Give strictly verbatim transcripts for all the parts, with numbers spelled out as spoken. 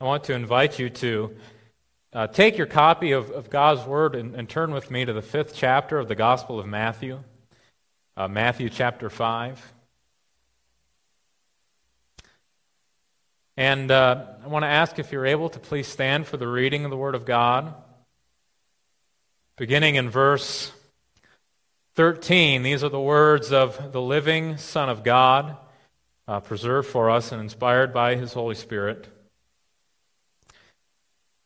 I want to invite you to uh, take your copy of, of God's Word and, and turn with me to the fifth chapter of the Gospel of Matthew, uh, Matthew chapter five. And uh, I want to ask if you're able to please stand for the reading of the Word of God. Beginning in verse thirteen, these are the words of the living Son of God, uh, preserved for us and inspired by His Holy Spirit.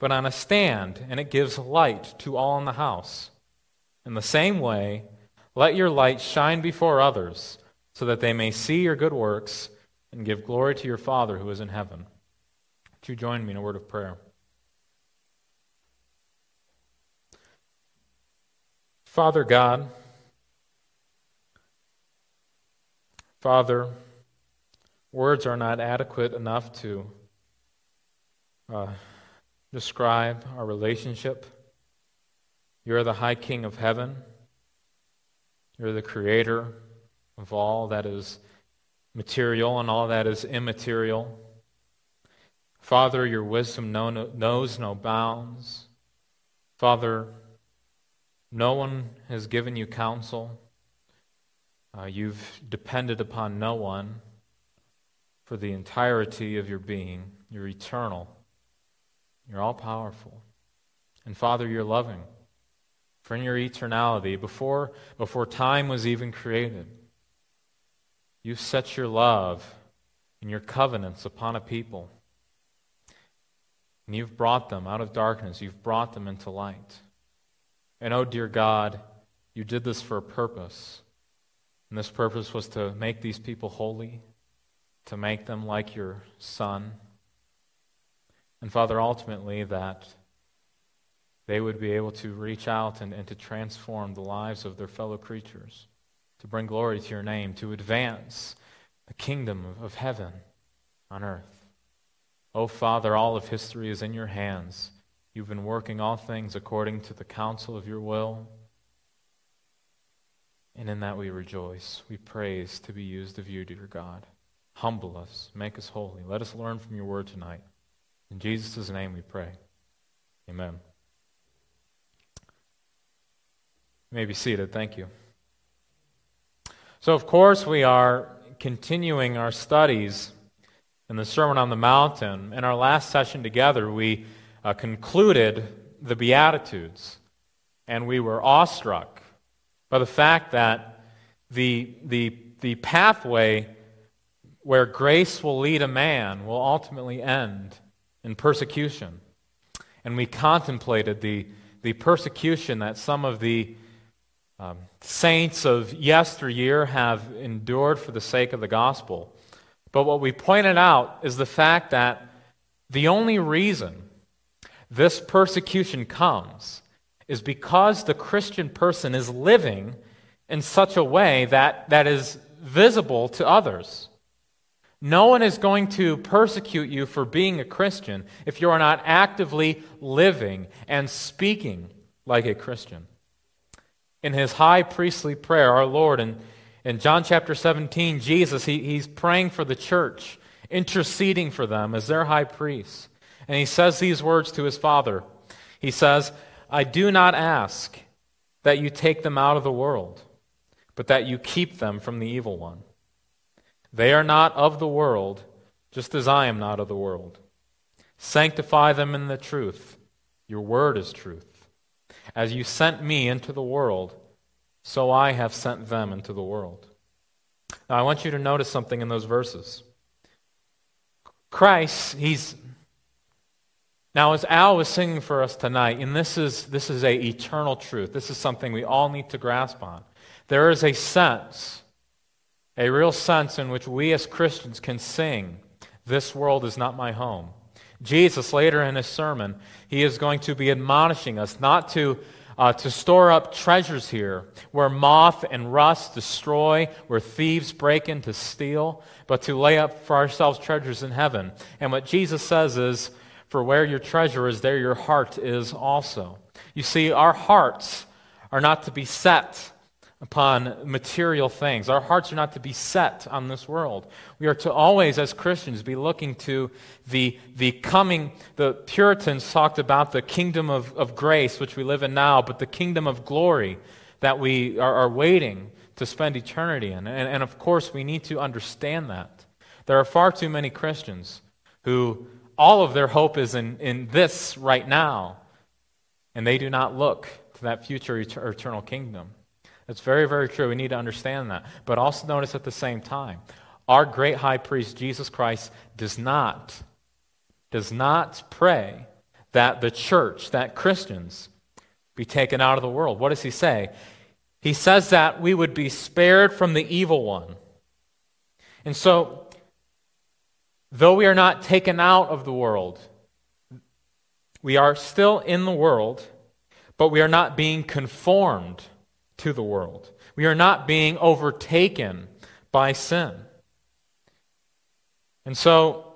but on a stand, and it gives light to all in the house. In the same way, let your light shine before others, so that they may see your good works and give glory to your Father who is in heaven." Would you join me in a word of prayer? Father God, Father, words are not adequate enough to uh, describe our relationship. You're the high King of heaven. You're the creator of all that is material and all that is immaterial. Father, your wisdom knows no bounds. Father, no one has given you counsel. Uh, you've depended upon no one for the entirety of your being. You're eternal. You're all-powerful. And Father, you're loving. For in your eternality, before, before time was even created, you set your love and your covenants upon a people. And you've brought them out of darkness. You've brought them into light. And oh, dear God, you did this for a purpose. And this purpose was to make these people holy, to make them like your Son. And Father, ultimately, that they would be able to reach out and, and to transform the lives of their fellow creatures, to bring glory to your name, to advance the kingdom of heaven on earth. Oh, Father, all of history is in your hands. You've been working all things according to the counsel of your will. And in that we rejoice. We praise to be used of you, dear God. Humble us. Make us holy. Let us learn from your word tonight. In Jesus' name we pray. Amen. You may be seated. Thank you. So, of course, we are continuing our studies in the Sermon on the Mount. And in our last session together, we uh, concluded the Beatitudes. And we were awestruck by the fact that the, the, the pathway where grace will lead a man will ultimately end in persecution. And we contemplated the, the persecution that some of the um, saints of yesteryear have endured for the sake of the gospel. But what we pointed out is the fact that the only reason this persecution comes is because the Christian person is living in such a way that, that is visible to others. No one is going to persecute you for being a Christian if you are not actively living and speaking like a Christian. In his high priestly prayer, our Lord, in, in John chapter seventeen, Jesus, he, he's praying for the church, interceding for them as their high priest. And he says these words to his Father. He says, "I do not ask that you take them out of the world, but that you keep them from the evil one. They are not of the world, just as I am not of the world. Sanctify them in the truth. Your word is truth. As you sent me into the world, so I have sent them into the world." Now I want you to notice something in those verses. Christ, he's... Now, as Al was singing for us tonight, and this is this is a eternal truth. This is something we all need to grasp on. There is a sense, a real sense in which we as Christians can sing, "This world is not my home. Jesus, later in his sermon, he is going to be admonishing us not to uh, to store up treasures here where moth and rust destroy, where thieves break in to steal, but to lay up for ourselves treasures in heaven. And what Jesus says is, for where your treasure is, there your heart is also. You see, our hearts are not to be set upon material things. Our hearts are not to be set on this world. We are to always, as Christians, be looking to the the coming. The Puritans talked about the kingdom of, of grace, which we live in now, but the kingdom of glory that we are, are waiting to spend eternity in. And, and of course, we need to understand that. There are far too many Christians who all of their hope is in, in this right now, and they do not look to that future eternal kingdom. That's very, very true. We need to understand that. But also notice at the same time, our great high priest, Jesus Christ, does not, does not pray that the church, that Christians, be taken out of the world. What does he say? He says that we would be spared from the evil one. And so, though we are not taken out of the world, we are still in the world, but we are not being conformed to the world. We are not being overtaken by sin. And so,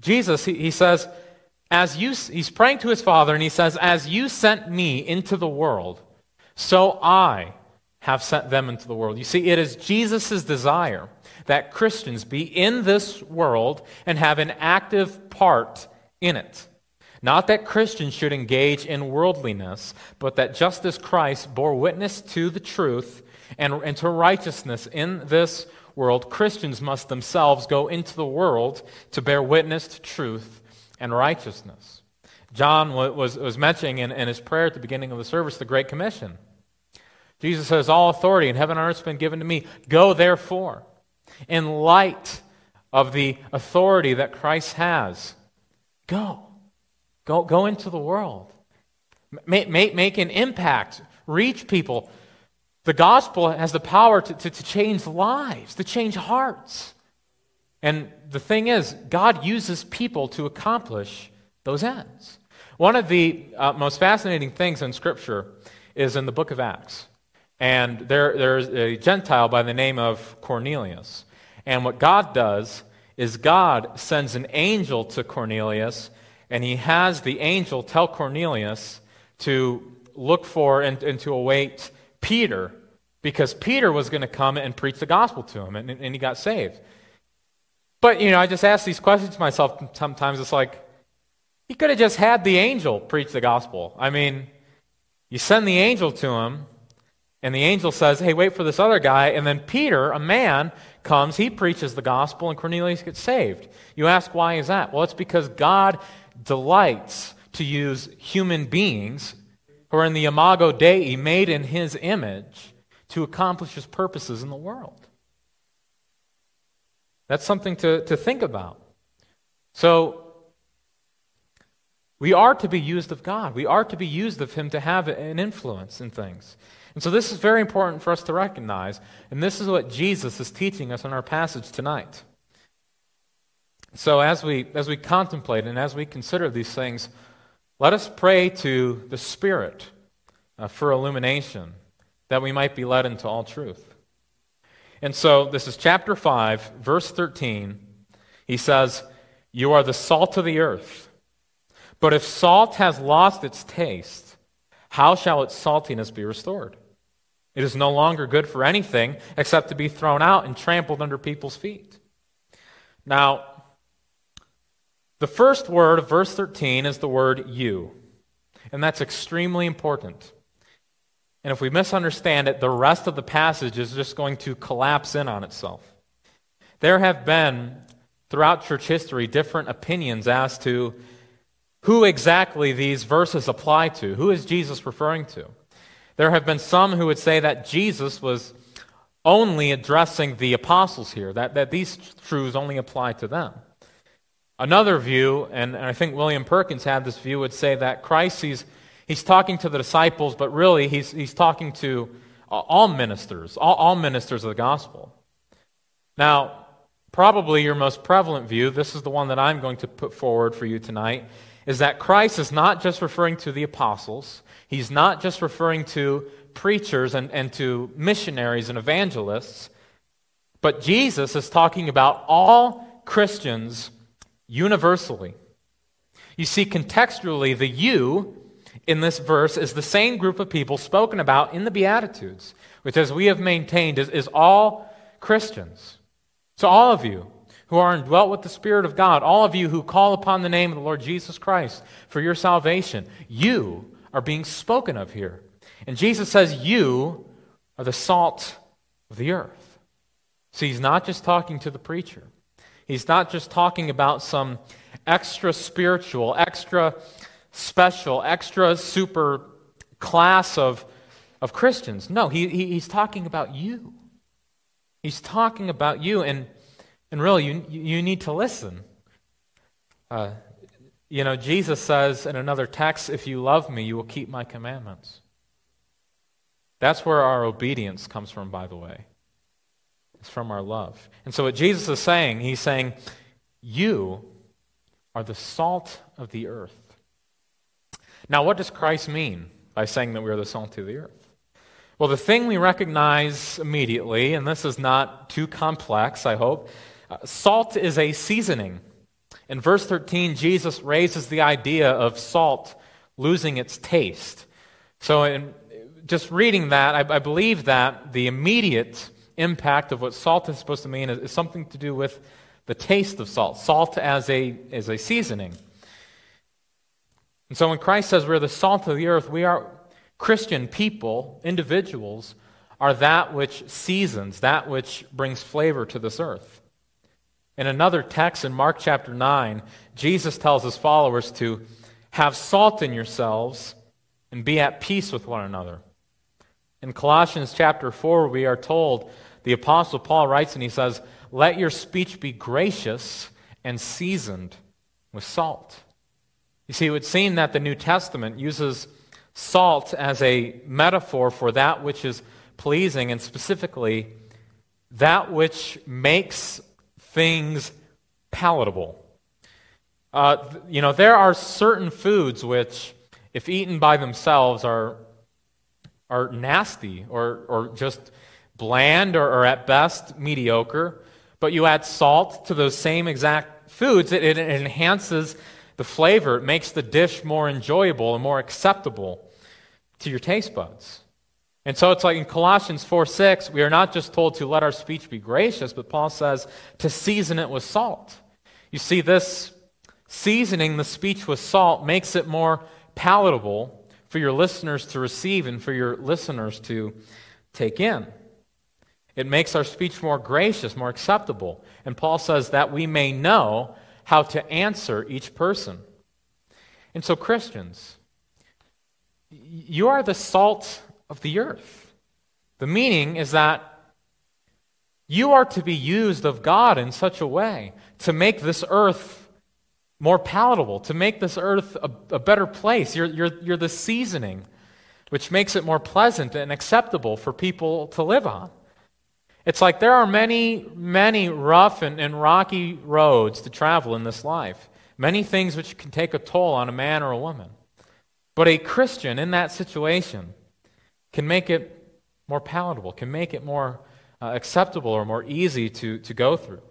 Jesus, he, he says, as you, he's praying to his Father, and he says, as you sent me into the world, so I have sent them into the world. You see, it is Jesus' desire that Christians be in this world and have an active part in it. Not that Christians should engage in worldliness, but that just as Christ bore witness to the truth and, and to righteousness in this world, Christians must themselves go into the world to bear witness to truth and righteousness. John was, was mentioning in, in his prayer at the beginning of the service the Great Commission. Jesus says, all authority in heaven and earth has been given to me. Go therefore, in light of the authority that Christ has, go. Go go into the world. Make, make, make an impact. Reach people. The gospel has the power to, to, to change lives, to change hearts. And the thing is, God uses people to accomplish those ends. One of the uh, most fascinating things in Scripture is in the book of Acts. And there there's a Gentile by the name of Cornelius. And what God does is God sends an angel to Cornelius, and he has the angel tell Cornelius to look for and, and to await Peter, because Peter was going to come and preach the gospel to him, and, and he got saved. But, you know, I just ask these questions to myself sometimes. It's like, he could have just had the angel preach the gospel. I mean, you send the angel to him, and the angel says, hey, wait for this other guy. And then Peter, a man, comes, he preaches the gospel, and Cornelius gets saved. You ask, why is that? Well, it's because God delights to use human beings who are in the imago Dei, made in his image, to accomplish his purposes in the world. That's something to, to think about. So, we are to be used of God. We are to be used of him to have an influence in things. And so this is very important for us to recognize, and this is what Jesus is teaching us in our passage tonight. So as we as we contemplate and as we consider these things, let us pray to the Spirit uh, for illumination, that we might be led into all truth. And so this is chapter five, verse thirteen. He says, "You are the salt of the earth. But if salt has lost its taste, how shall its saltiness be restored? It is no longer good for anything except to be thrown out and trampled under people's feet." Now, the first word of verse thirteen is the word you, and that's extremely important. And if we misunderstand it, the rest of the passage is just going to collapse in on itself. There have been, throughout church history, different opinions as to who exactly these verses apply to. Who is Jesus referring to? There have been some who would say that Jesus was only addressing the apostles here, that, that these truths only apply to them. Another view, and I think William Perkins had this view, would say that Christ, he's, he's talking to the disciples, but really he's, he's talking to all ministers, all, all ministers of the gospel. Now, probably your most prevalent view, this is the one that I'm going to put forward for you tonight, is that Christ is not just referring to the apostles. He's not just referring to preachers and, and to missionaries and evangelists, but Jesus is talking about all Christians universally. You see, contextually, the you in this verse is the same group of people spoken about in the Beatitudes, which, as we have maintained, is, is all Christians. So all of you who are indwelt with the Spirit of God, all of you who call upon the name of the Lord Jesus Christ for your salvation, you are being spoken of here. And Jesus says you are the salt of the earth. So he's not just talking to the preacher. He's not just talking about some extra spiritual, extra special, extra super class of, of Christians. No, he, he he's talking about you. He's talking about you, and and really, you you need to listen. Uh, you know, Jesus says in another text, if you love me, you will keep my commandments. That's where our obedience comes from, by the way. It's from our love. And so what Jesus is saying, he's saying, you are the salt of the earth. Now, what does Christ mean by saying that we are the salt of the earth? Well, the thing we recognize immediately, and this is not too complex, I hope, uh, salt is a seasoning. In verse thirteen, Jesus raises the idea of salt losing its taste. So in just reading that, I, I believe that the immediate impact of what salt is supposed to mean is, is something to do with the taste of salt, salt as a, as a seasoning. And so when Christ says we're the salt of the earth, we are Christian people, individuals, are that which seasons, that which brings flavor to this earth. In another text in Mark chapter nine, Jesus tells his followers to have salt in yourselves and be at peace with one another. In Colossians chapter four, we are told, the Apostle Paul writes and he says, let your speech be gracious and seasoned with salt. You see, it would seem that the New Testament uses salt as a metaphor for that which is pleasing, and specifically that which makes things palatable. Uh, you know, there are certain foods which, if eaten by themselves, are are nasty or or just bland or, or at best mediocre. But you add salt to those same exact foods, it, it enhances the flavor, it makes the dish more enjoyable and more acceptable to your taste buds. And so it's like in Colossians four six, we are not just told to let our speech be gracious, but Paul says to season it with salt. You see, this seasoning the speech with salt makes it more palatable for your listeners to receive and for your listeners to take in. It makes our speech more gracious, more acceptable. And Paul says that we may know how to answer each person. And so Christians, you are the salt of the earth. The meaning is that you are to be used of God in such a way to make this earth more palatable, to make this earth a, a better place. You're, you're, you're the seasoning, which makes it more pleasant and acceptable for people to live on. It's like there are many, many rough and, and rocky roads to travel in this life. Many things which can take a toll on a man or a woman. But a Christian in that situation can make it more palatable, can make it more uh, acceptable or more easy to, to go through.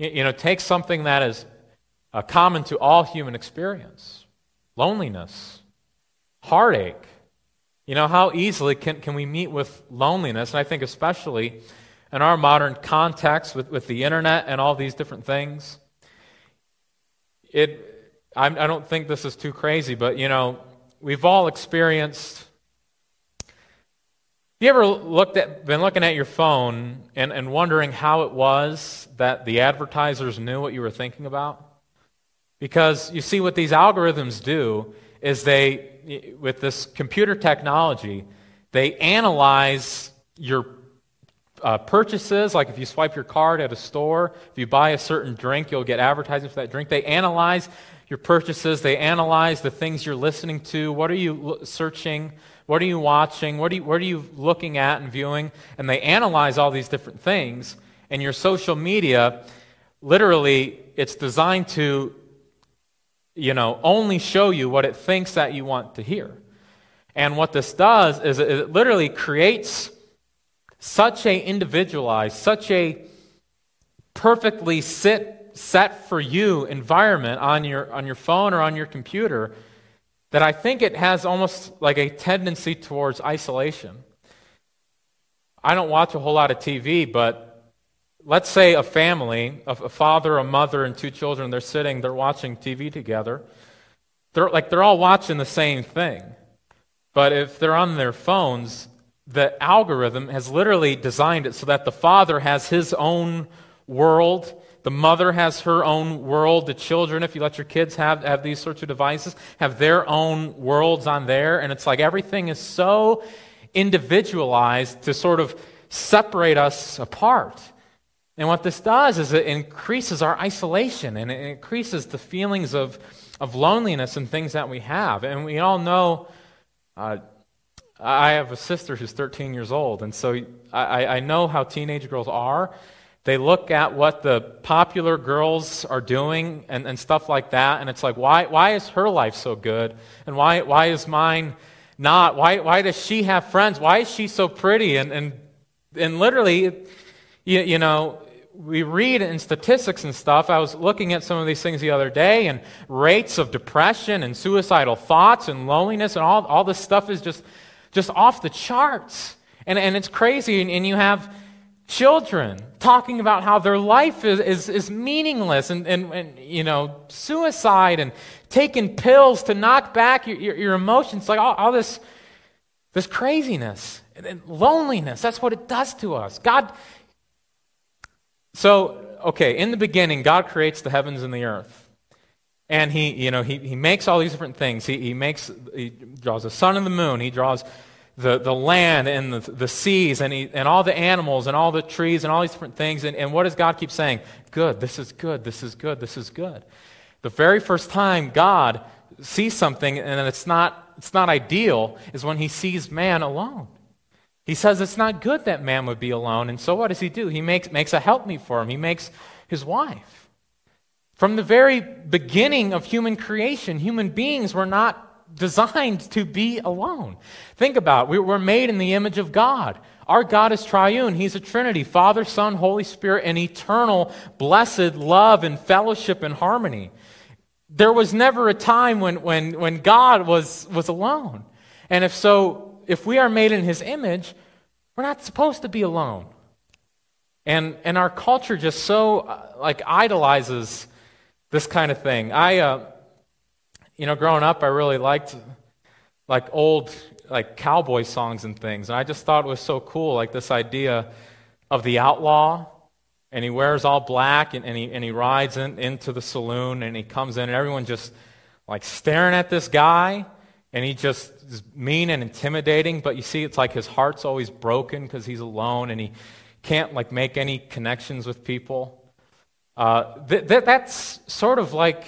You, you know, take something that is uh, common to all human experience. Loneliness, heartache. You know, how easily can, can we meet with loneliness? And I think especially in our modern context with, with the internet and all these different things, it I, I don't think this is too crazy, but, you know, we've all experienced... You ever looked at, been looking at your phone and, and wondering how it was that the advertisers knew what you were thinking about? Because, you see, what these algorithms do is they, with this computer technology, they analyze your Uh, purchases, like if you swipe your card at a store, if you buy a certain drink, you'll get advertising for that drink. They analyze your purchases. They analyze the things you're listening to. What are you searching? What are you watching? What are you, what are you looking at and viewing? And they analyze all these different things. And your social media literally, it's designed to, you know, only show you what it thinks that you want to hear. And what this does is it literally creates such a individualized, such a perfectly sit, set for you environment on your on your phone or on your computer that I think it has almost like a tendency towards isolation. I don't watch a whole lot of T V, but let's say a family, a, a father, a mother, and two children, they're sitting, they're watching T V together. They're like they're all watching the same thing. But if they're on their phones, the algorithm has literally designed it so that the father has his own world, the mother has her own world, the children, if you let your kids have, have these sorts of devices, have their own worlds on there. And it's like everything is so individualized to sort of separate us apart. And what this does is it increases our isolation and it increases the feelings of, of loneliness and things that we have. And we all know, uh, I have a sister who's thirteen years old, and so I, I know how teenage girls are. They look at what the popular girls are doing and, and stuff like that, and it's like, why why is her life so good? And why why is mine not? Why why does she have friends? Why is she so pretty? And and, and literally, you, you know, we read in statistics and stuff. I was looking at some of these things the other day, and rates of depression and suicidal thoughts and loneliness and all, all this stuff is just, just off the charts. And, and it's crazy, and, and you have children talking about how their life is, is, is meaningless and, and, and, you know, suicide and taking pills to knock back your, your, your emotions, like all, all this this craziness and, and loneliness. That's what it does to us. God, so, okay, in the beginning, God creates the heavens and the earth. And he, you know, he, he makes all these different things. He, he makes, he draws the sun and the moon. He draws The, the land and the, the seas and, he, and all the animals and all the trees and all these different things. And, and what does God keep saying? Good, this is good, this is good, this is good. The very first time God sees something and it's not, it's not ideal is when he sees man alone. He says it's not good that man would be alone. And so what does he do? He makes, makes a helpmeet for him. He makes his wife. From the very beginning of human creation, human beings were not designed to be alone. Think about it. We're made in the image of God. Our God is triune. He's a Trinity, Father, Son, Holy Spirit, and eternal, blessed love and fellowship and harmony. There was never a time when when, when God was, was alone. And if so, if we are made in his image, we're not supposed to be alone. And and our culture just so uh, like idolizes this kind of thing. I uh You know, growing up, I really liked like old like cowboy songs and things, and I just thought it was so cool, like this idea of the outlaw, and he wears all black, and, and he and he rides in, into the saloon, and he comes in, and everyone just like staring at this guy, and he just is mean and intimidating, but you see, it's like his heart's always broken because he's alone, and he can't like make any connections with people. Uh, th- th- that's sort of like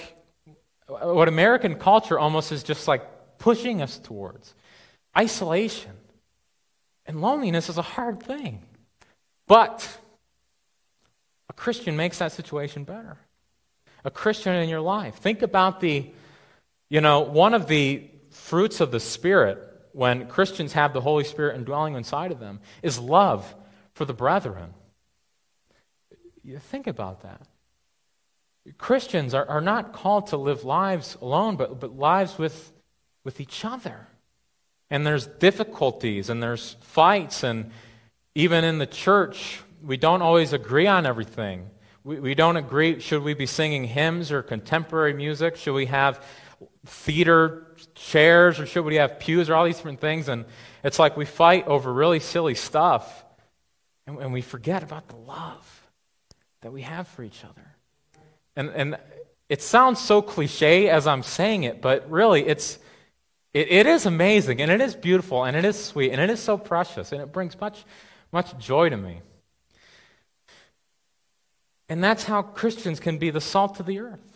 what American culture almost is just like pushing us towards. Isolation and loneliness is a hard thing. But a Christian makes that situation better. A Christian in your life. Think about the, you know, one of the fruits of the Spirit when Christians have the Holy Spirit indwelling inside of them is love for the brethren. You think about that. Christians are, are not called to live lives alone, but, but lives with, with each other. And there's difficulties, and there's fights, and even in the church, we don't always agree on everything. We, we don't agree, should we be singing hymns or contemporary music? Should we have theater chairs, or should we have pews, or all these different things? And it's like we fight over really silly stuff, and, and we forget about the love that we have for each other. And, and it sounds so cliche as I'm saying it, but really it's it, it is amazing, and it is beautiful, and it is sweet, and it is so precious, and it brings much, much joy to me. And that's how Christians can be the salt of the earth.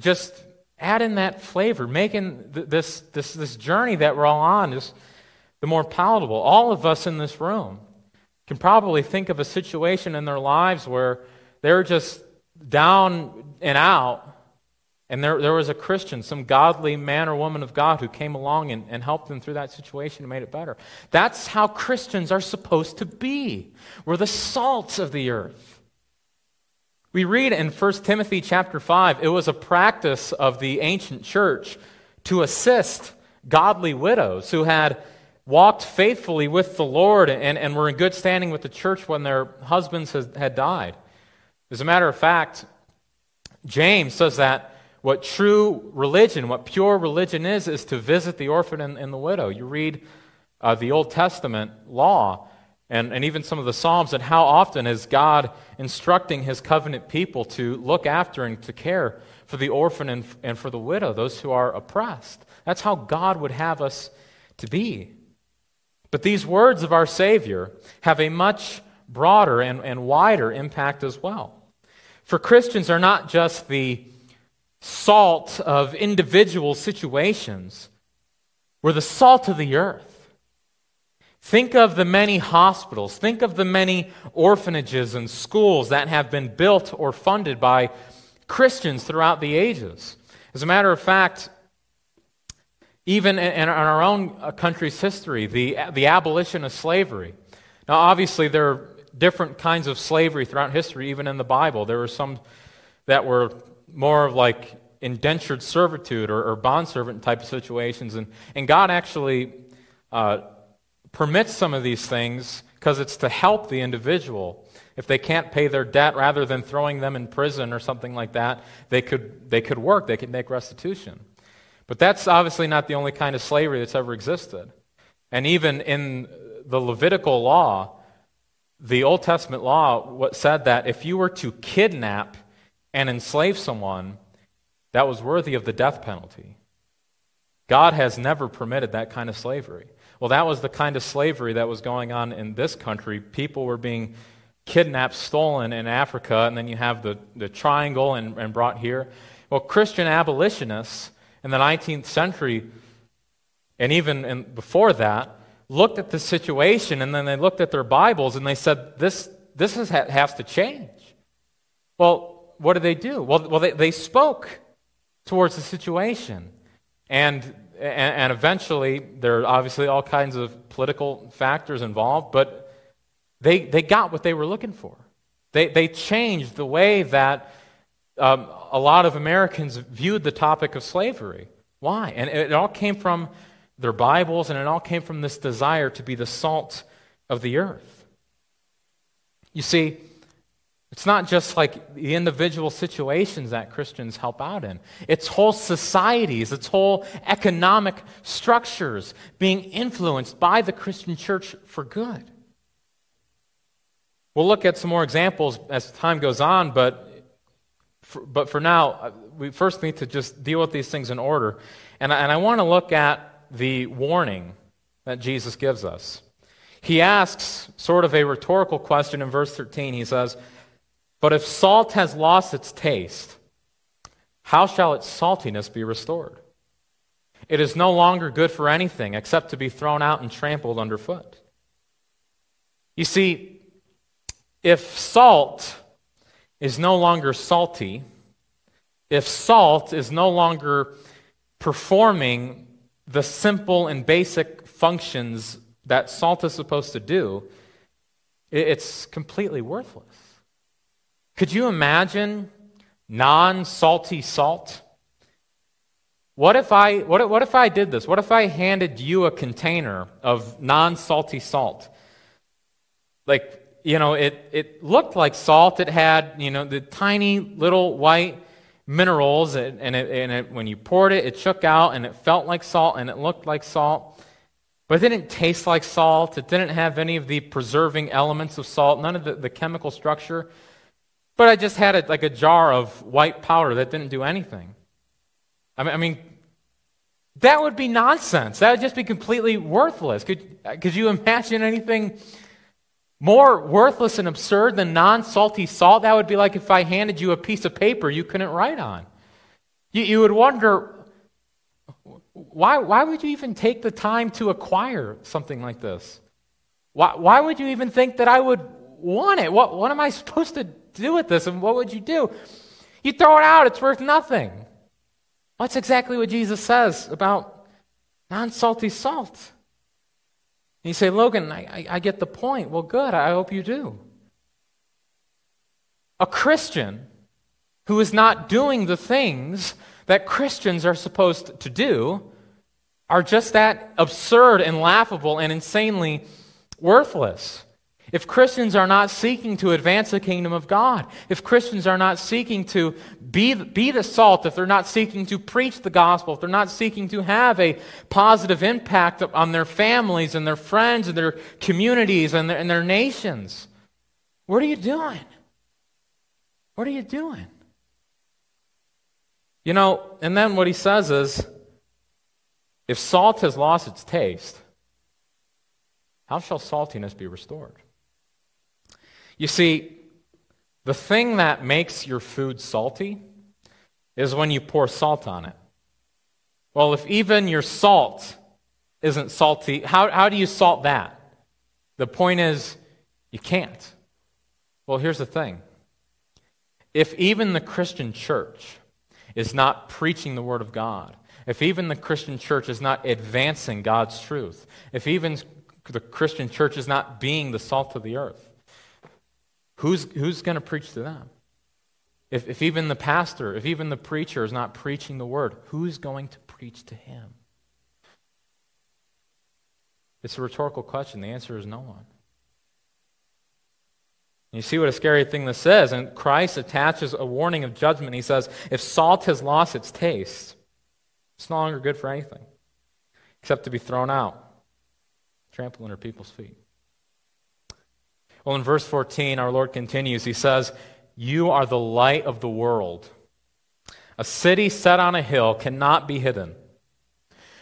Just add in that flavor, making th- this this this journey that we're all on is the more palatable. All of us in this room can probably think of a situation in their lives where They were just down and out. And there there was a Christian, some godly man or woman of God who came along and, and helped them through that situation and made it better. That's how Christians are supposed to be. We're the salt of the earth. We read in First Timothy chapter five, it was a practice of the ancient church to assist godly widows who had walked faithfully with the Lord and, and were in good standing with the church when their husbands has, had died. As a matter of fact, James says that what true religion, what pure religion is, is to visit the orphan and, and the widow. You read uh, the Old Testament law and, and even some of the Psalms, and how often is God instructing his covenant people to look after and to care for the orphan and, and for the widow, those who are oppressed. That's how God would have us to be. But these words of our Savior have a much broader and, and wider impact as well. For Christians are not just the salt of individual situations. We're the salt of the earth. Think of the many hospitals. Think of the many orphanages and schools that have been built or funded by Christians throughout the ages. As a matter of fact, even in our own country's history, the, the abolition of slavery. Now, obviously, there are different kinds of slavery throughout history, even in the Bible. There were some that were more of like indentured servitude or, or bondservant type of situations. And, and God actually uh, permits some of these things because it's to help the individual. If they can't pay their debt, rather than throwing them in prison or something like that, they could they could work, they could make restitution. But that's obviously not the only kind of slavery that's ever existed. And even in the Levitical law, the Old Testament law said that if you were to kidnap and enslave someone, that was worthy of the death penalty. God has never permitted that kind of slavery. Well, that was the kind of slavery that was going on in this country. People were being kidnapped, stolen in Africa, and then you have the, the triangle and, and brought here. Well, Christian abolitionists in the nineteenth century, and even in, before that, looked at the situation, and then they looked at their Bibles, and they said, this, this is, has to change. Well, what did they do? Well, well, they, they spoke towards the situation, and, and and eventually there are obviously all kinds of political factors involved, but they they got what they were looking for. They they changed the way that um, a lot of Americans viewed the topic of slavery. Why? And it, it all came from their Bibles, and it all came from this desire to be the salt of the earth. You see, it's not just like the individual situations that Christians help out in. It's whole societies, it's whole economic structures being influenced by the Christian church for good. We'll look at some more examples as time goes on, but for, but for now, we first need to just deal with these things in order. And I, and I want to look at the warning that Jesus gives us. He asks sort of a rhetorical question in verse thirteen. He says, "But if salt has lost its taste, how shall its saltiness be restored? It is no longer good for anything except to be thrown out and trampled underfoot." You see, if salt is no longer salty, if salt is no longer performing the simple and basic functions that salt is supposed to do, it's completely worthless. Could you imagine non-salty salt? What if I what if, what if I did this? What if I handed you a container of non-salty salt? Like, you know, it, it looked like salt. It had, you know, the tiny little white minerals, and, and, it, and it, when you poured it, it shook out, and it felt like salt, and it looked like salt. But it didn't taste like salt. It didn't have any of the preserving elements of salt, none of the, the chemical structure. But I just had a, like a jar of white powder that didn't do anything. I mean, I mean, that would be nonsense. That would just be completely worthless. Could could you imagine anything more worthless and absurd than non-salty salt? That would be like if I handed you a piece of paper you couldn't write on. You you would wonder, why why would you even take the time to acquire something like this? Why why would you even think that I would want it? What what am I supposed to do with this? And what would you do? You throw it out. It's worth nothing. That's exactly what Jesus says about non-salty salt. And you say, Logan, I, I get the point. Well, good. I hope you do. A Christian who is not doing the things that Christians are supposed to do are just that absurd and laughable and insanely worthless. If Christians are not seeking to advance the kingdom of God, if Christians are not seeking to be, be the salt, if they're not seeking to preach the gospel, if they're not seeking to have a positive impact on their families and their friends and their communities and their, and their nations, what are you doing? What are you doing? You know, and then what he says is, if salt has lost its taste, how shall saltiness be restored? You see, the thing that makes your food salty is when you pour salt on it. Well, if even your salt isn't salty, how, how do you salt that? The point is, you can't. Well, here's the thing. If even the Christian church is not preaching the Word of God, if even the Christian church is not advancing God's truth, if even the Christian church is not being the salt of the earth, who's who's going to preach to them? If, if even the pastor, if even the preacher is not preaching the Word, who's going to preach to him? It's a rhetorical question. The answer is no one. You see what a scary thing this is. And Christ attaches a warning of judgment. He says, if salt has lost its taste, it's no longer good for anything except to be thrown out, trampled under people's feet. Well, in verse fourteen, our Lord continues. He says, you are the light of the world. A city set on a hill cannot be hidden.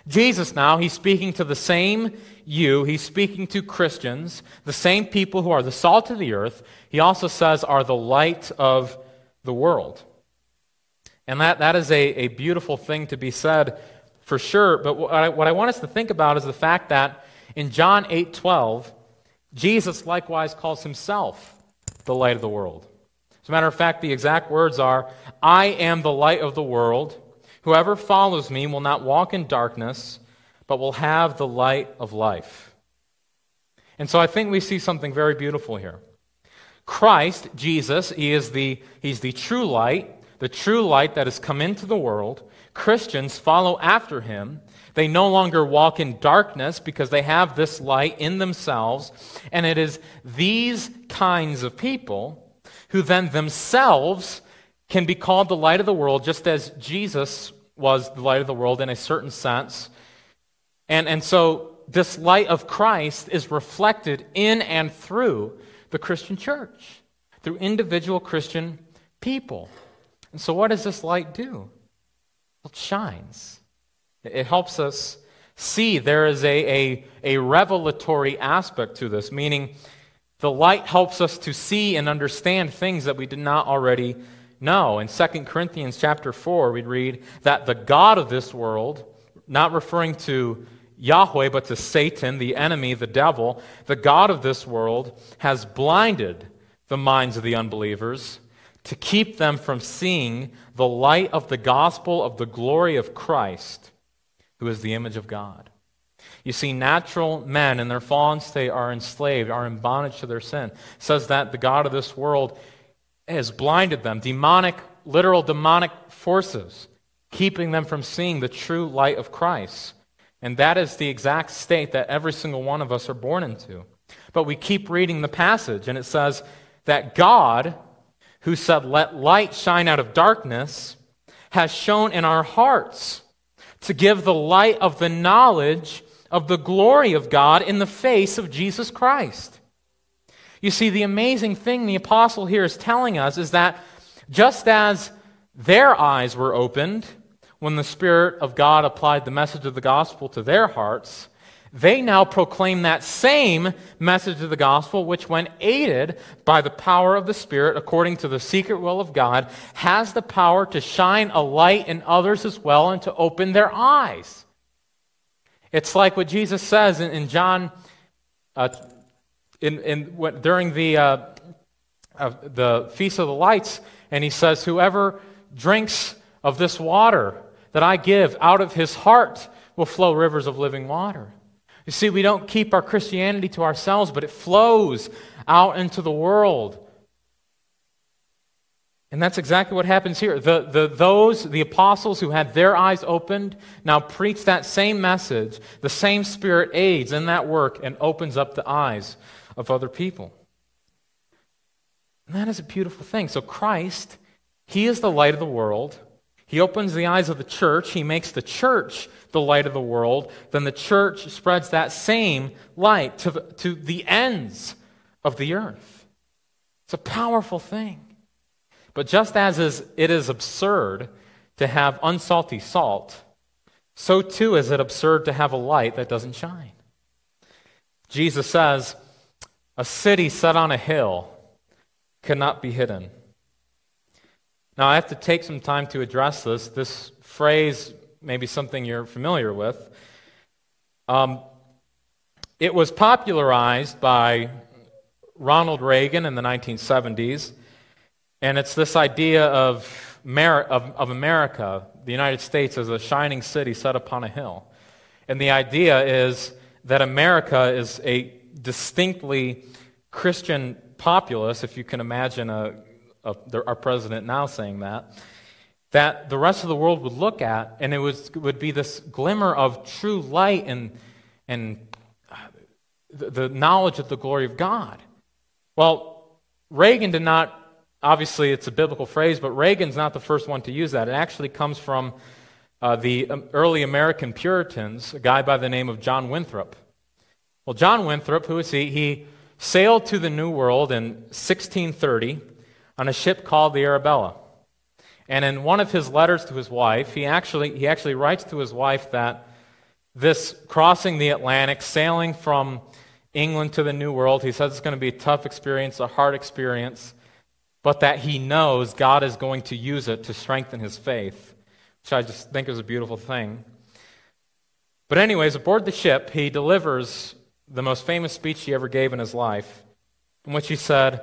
Jesus now, he's speaking to the same you, he's speaking to Christians, the same people who are the salt of the earth, he also says are the light of the world. And that, that is a, a beautiful thing to be said for sure, but what I, what I want us to think about is the fact that in John eight twelve, Jesus likewise calls himself the light of the world. As a matter of fact, the exact words are, I am the light of the world. Whoever follows me will not walk in darkness, but will have the light of life. And so I think we see something very beautiful here. Christ, Jesus, he is the, he's the true light, the true light that has come into the world. Christians follow after him. They no longer walk in darkness because they have this light in themselves. And it is these kinds of people who then themselves can be called the light of the world, just as Jesus was the light of the world in a certain sense. And, and so this light of Christ is reflected in and through the Christian church, through individual Christian people. And so what does this light do? It shines. It helps us see there is a, a, a revelatory aspect to this, meaning the light helps us to see and understand things that we did not already No, in Second Corinthians chapter four, we read that the God of this world, not referring to Yahweh, but to Satan, the enemy, the devil, the God of this world has blinded the minds of the unbelievers to keep them from seeing the light of the gospel of the glory of Christ, who is the image of God. You see, natural men in their fallen state are enslaved, are in bondage to their sin. It says that the God of this world has blinded them, demonic, literal demonic forces, keeping them from seeing the true light of Christ. And that is the exact state that every single one of us are born into. But we keep reading the passage, and it says that God, who said, let light shine out of darkness, has shone in our hearts to give the light of the knowledge of the glory of God in the face of Jesus Christ. You see, the amazing thing the apostle here is telling us is that just as their eyes were opened when the Spirit of God applied the message of the gospel to their hearts, they now proclaim that same message of the gospel, which when aided by the power of the Spirit, according to the secret will of God, has the power to shine a light in others as well and to open their eyes. It's like what Jesus says in, in John uh, In, in what, during the uh, of the Feast of the Lights, and he says, whoever drinks of this water that I give out of his heart will flow rivers of living water. You see, we don't keep our Christianity to ourselves, but it flows out into the world. And that's exactly what happens here. The, the, those, the apostles who had their eyes opened, now preach that same message. The same Spirit aids in that work and opens up the eyes of other people. And that is a beautiful thing. So Christ, he is the light of the world. He opens the eyes of the church. He makes the church the light of the world. Then the church spreads that same light to the, to the ends of the earth. It's a powerful thing. But just as is, it is absurd to have unsalty salt, so too is it absurd to have a light that doesn't shine. Jesus says, a city set on a hill cannot be hidden. Now, I have to take some time to address this. This phrase may be something you're familiar with. Um, it was popularized by Ronald Reagan in the nineteen seventies. And it's this idea of, Mer- of, of America, the United States, as a shining city set upon a hill. And the idea is that America is a distinctly Christian populace, if you can imagine a, a, our president now saying that, that the rest of the world would look at, and it was, would be this glimmer of true light and, and the, the knowledge of the glory of God. Well, Reagan did not. Obviously, it's a biblical phrase, but Reagan's not the first one to use that. It actually comes from uh, the early American Puritans, a guy by the name of John Winthrop. Well, John Winthrop, who is he? He sailed to the New World in sixteen thirty on a ship called the Arabella. And in one of his letters to his wife, he actually he actually writes to his wife that this crossing the Atlantic, sailing from England to the New World, he says it's going to be a tough experience, a hard experience, but that he knows God is going to use it to strengthen his faith, which I just think is a beautiful thing. But anyways, aboard the ship, he delivers the most famous speech he ever gave in his life, in which he said,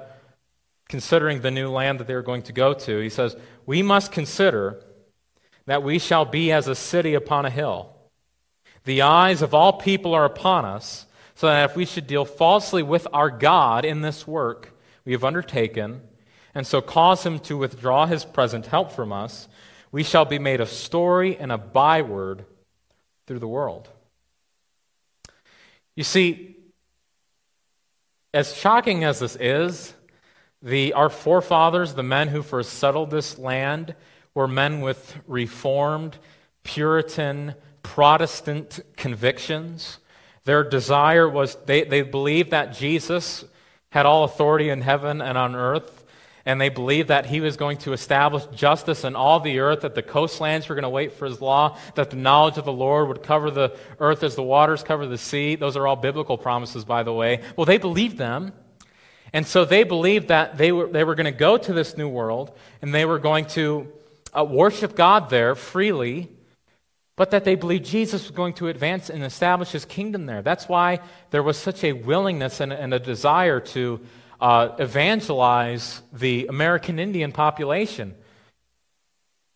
considering the new land that they were going to go to, he says, "We must consider that we shall be as a city upon a hill. The eyes of all people are upon us, so that if we should deal falsely with our God in this work we have undertaken, and so cause him to withdraw his present help from us, we shall be made a story and a byword through the world." You see, as shocking as this is, the our forefathers, the men who first settled this land, were men with Reformed, Puritan, Protestant convictions. Their desire was, they, they believed that Jesus had all authority in heaven and on earth, and they believed that he was going to establish justice in all the earth, that the coastlands were going to wait for his law, that the knowledge of the Lord would cover the earth as the waters cover the sea. Those are all biblical promises, by the way. Well, they believed them. And so they believed that they were, they were going to go to this new world, and they were going to uh, worship God there freely, but that they believed Jesus was going to advance and establish his kingdom there. That's why there was such a willingness and, and a desire to Uh, evangelize the American Indian population,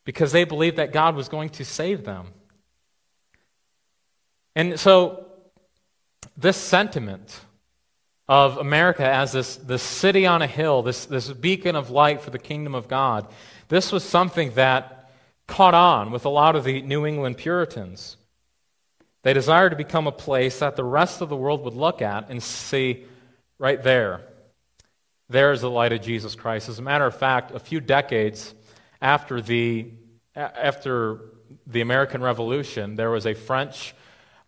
because they believed that God was going to save them. And so this sentiment of America as this, this city on a hill, this, this beacon of light for the kingdom of God, this was something that caught on with a lot of the New England Puritans. They desired to become a place that the rest of the world would look at and see, right there, there is the light of Jesus Christ. As a matter of fact, a few decades after the after the American Revolution, there was a French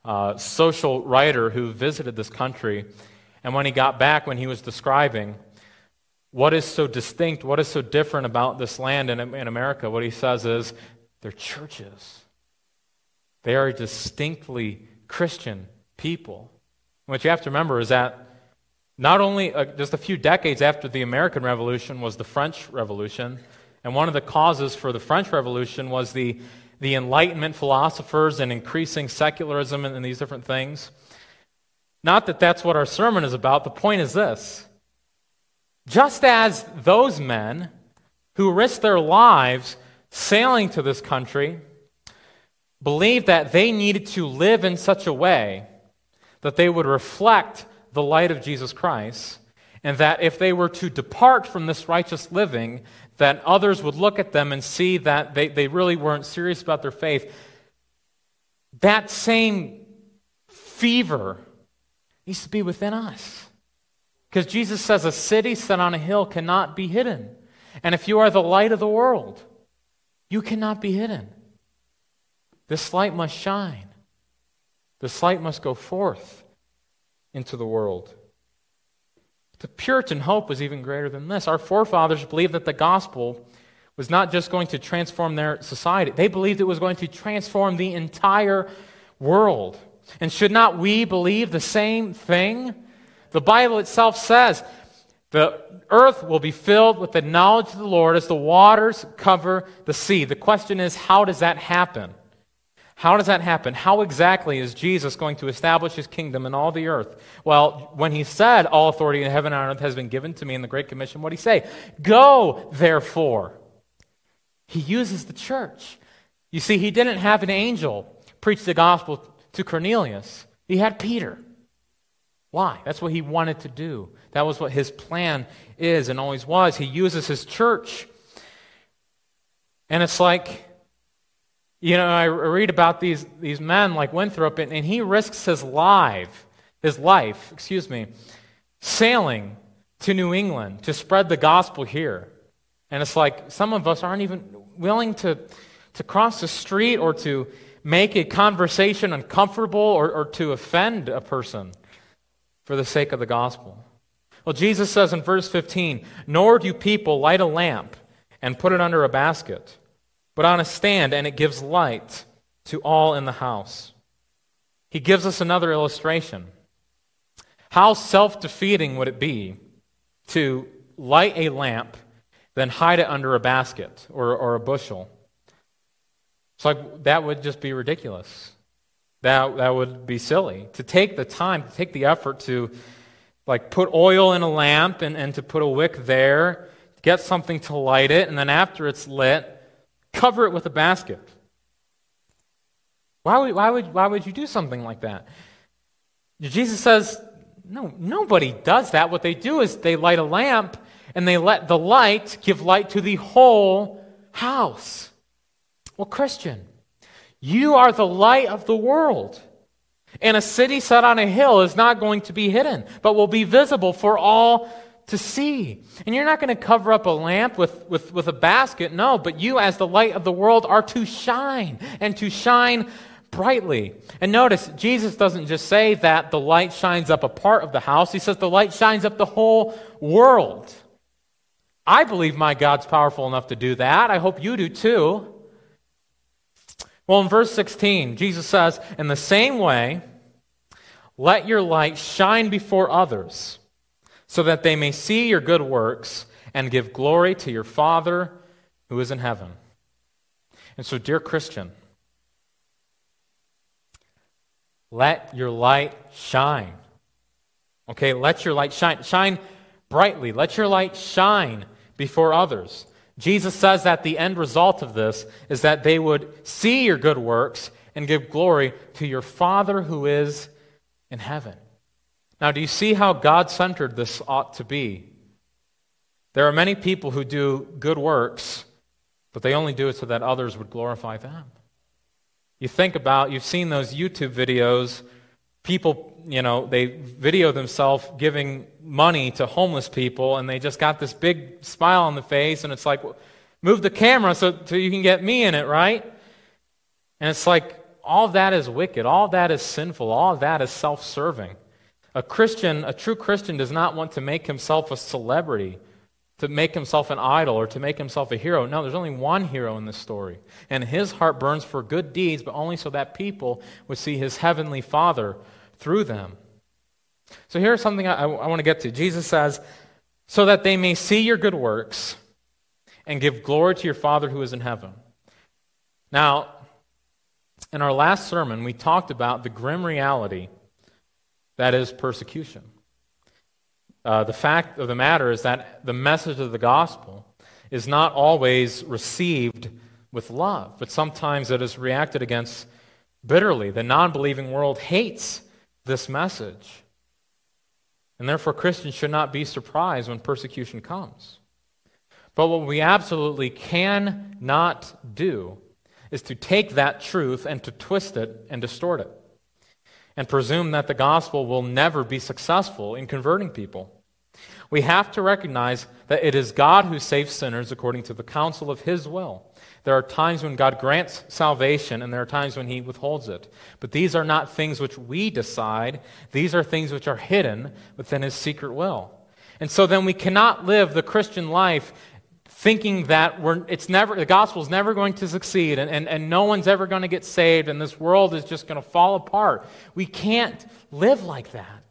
uh, social writer who visited this country, and when he got back, when he was describing what is so distinct, what is so different about this land in, in America, what he says is, they're churches. They are a distinctly Christian people. And what you have to remember is that not only uh, just a few decades after the American Revolution was the French Revolution, and one of the causes for the French Revolution was the, the Enlightenment philosophers and increasing secularism and, and these different things. Not that that's what our sermon is about. The point is this. Just as those men who risked their lives sailing to this country believed that they needed to live in such a way that they would reflect the light of Jesus Christ, and that if they were to depart from this righteous living, that others would look at them and see that they, they really weren't serious about their faith. That same fever needs to be within us. Because Jesus says a city set on a hill cannot be hidden. And if you are the light of the world, you cannot be hidden. This light must shine. This light must go forth into the world. The Puritan hope was even greater than this. Our forefathers believed that the gospel was not just going to transform their society. They believed it was going to transform the entire world. And should not we believe the same thing? The Bible itself says, the earth will be filled with the knowledge of the Lord as the waters cover the sea. The question is, how does that happen? How does that happen? How exactly is Jesus going to establish his kingdom in all the earth? Well, when he said, all authority in heaven and on earth has been given to me in the Great Commission, what did he say? Go, therefore. He uses the church. You see, he didn't have an angel preach the gospel to Cornelius. He had Peter. Why? That's what he wanted to do. That was what his plan is and always was. He uses his church. And it's like, you know, I read about these, these men like Winthrop, and, and he risks his life, his life, excuse me, sailing to New England to spread the gospel here. And it's like some of us aren't even willing to, to cross the street or to make a conversation uncomfortable or, or to offend a person for the sake of the gospel. Well, Jesus says in verse fifteen, "Nor do people light a lamp and put it under a basket, but on a stand, and it gives light to all in the house." He gives us another illustration. How self-defeating would it be to light a lamp, then hide it under a basket or, or a bushel? It's like, that would just be ridiculous. That, that would be silly. To take the time, to take the effort to like put oil in a lamp and, and to put a wick there, get something to light it, and then after it's lit, cover it with a basket. Why would, why would, why would you do something like that? Jesus says, no, nobody does that. What they do is they light a lamp and they let the light give light to the whole house. Well, Christian, you are the light of the world. And a city set on a hill is not going to be hidden, but will be visible for all to see. And you're not going to cover up a lamp with, with, with a basket, no, but you as the light of the world are to shine, and to shine brightly. And notice, Jesus doesn't just say that the light shines up a part of the house, he says the light shines up the whole world. I believe my God's powerful enough to do that. I hope you do too. Well, in verse sixteen, Jesus says, "In the same way, let your light shine before others, so that they may see your good works and give glory to your Father who is in heaven." And so, dear Christian, let your light shine. Okay, let your light shine. Shine brightly. Let your light shine before others. Jesus says that the end result of this is that they would see your good works and give glory to your Father who is in heaven. Now, do you see how God-centered this ought to be? There are many people who do good works, but they only do it so that others would glorify them. You think about, you've seen those YouTube videos, people, you know, they video themselves giving money to homeless people, and they just got this big smile on the face, and it's like, move the camera so, so you can get me in it, right? And it's like, all that is wicked, all that is sinful, all that is self-serving. A Christian, a true Christian does not want to make himself a celebrity, to make himself an idol, or to make himself a hero. No, there's only one hero in this story. And his heart burns for good deeds, but only so that people would see his heavenly Father through them. So here's something I, I want to get to. Jesus says, so that they may see your good works and give glory to your Father who is in heaven. Now, in our last sermon, we talked about the grim reality that is persecution. Uh, the fact of the matter is that the message of the gospel is not always received with love, but sometimes it is reacted against bitterly. The non-believing world hates this message. And therefore, Christians should not be surprised when persecution comes. But what we absolutely can not do is to take that truth and to twist it and distort it and presume that the gospel will never be successful in converting people. We have to recognize that it is God who saves sinners according to the counsel of his will. There are times when God grants salvation, and there are times when he withholds it. But these are not things which we decide. These are things which are hidden within his secret will. And so then we cannot live the Christian life thinking that we're, it's never, the gospel's never going to succeed, and, and, and no one's ever going to get saved, and this world is just going to fall apart. We can't live like that.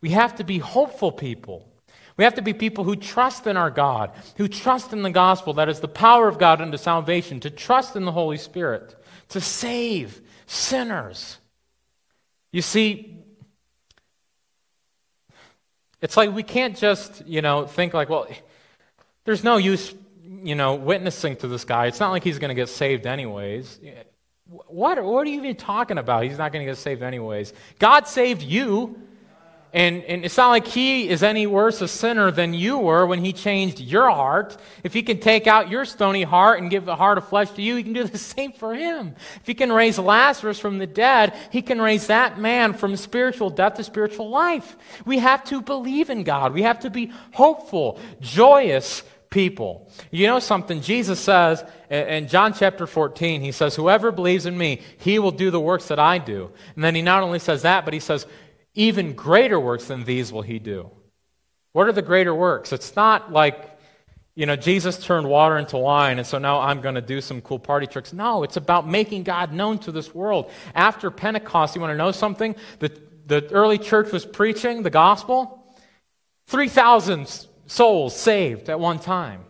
We have to be hopeful people. We have to be people who trust in our God, who trust in the gospel, that is the power of God unto salvation, to trust in the Holy Spirit, to save sinners. You see, it's like we can't just, you know, think like, well, there's no use, you know, witnessing to this guy. It's not like he's going to get saved anyways. What, what are you even talking about? He's not going to get saved anyways. God saved you, and, and it's not like he is any worse a sinner than you were when he changed your heart. If he can take out your stony heart and give the heart of flesh to you, he can do the same for him. If he can raise Lazarus from the dead, he can raise that man from spiritual death to spiritual life. We have to believe in God. We have to be hopeful, joyous people. You know something? Jesus says in John chapter fourteen, he says, whoever believes in me, he will do the works that I do. And then he not only says that, but he says, even greater works than these will he do. What are the greater works? It's not like, you know, Jesus turned water into wine, and so now I'm going to do some cool party tricks. No, it's about making God known to this world. After Pentecost, you want to know something? The, the early church was preaching the gospel. three thousand souls saved at one time.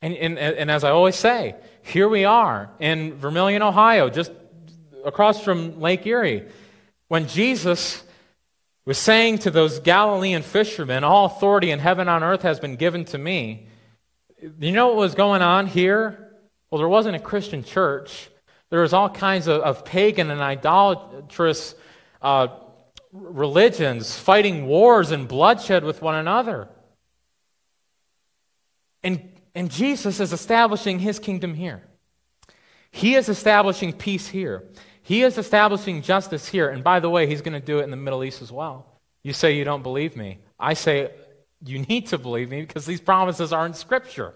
And, and, and as I always say, here we are in Vermilion, Ohio, just across from Lake Erie, when Jesus was saying to those Galilean fishermen, all authority in heaven and on earth has been given to me. You know what was going on here? Well, there wasn't a Christian church. There was all kinds of, of pagan and idolatrous uh, religions fighting wars and bloodshed with one another. And, and Jesus is establishing his kingdom here. He is establishing peace here. He is establishing justice here. And by the way, he's going to do it in the Middle East as well. You say you don't believe me. I say you need to believe me because these promises are in Scripture.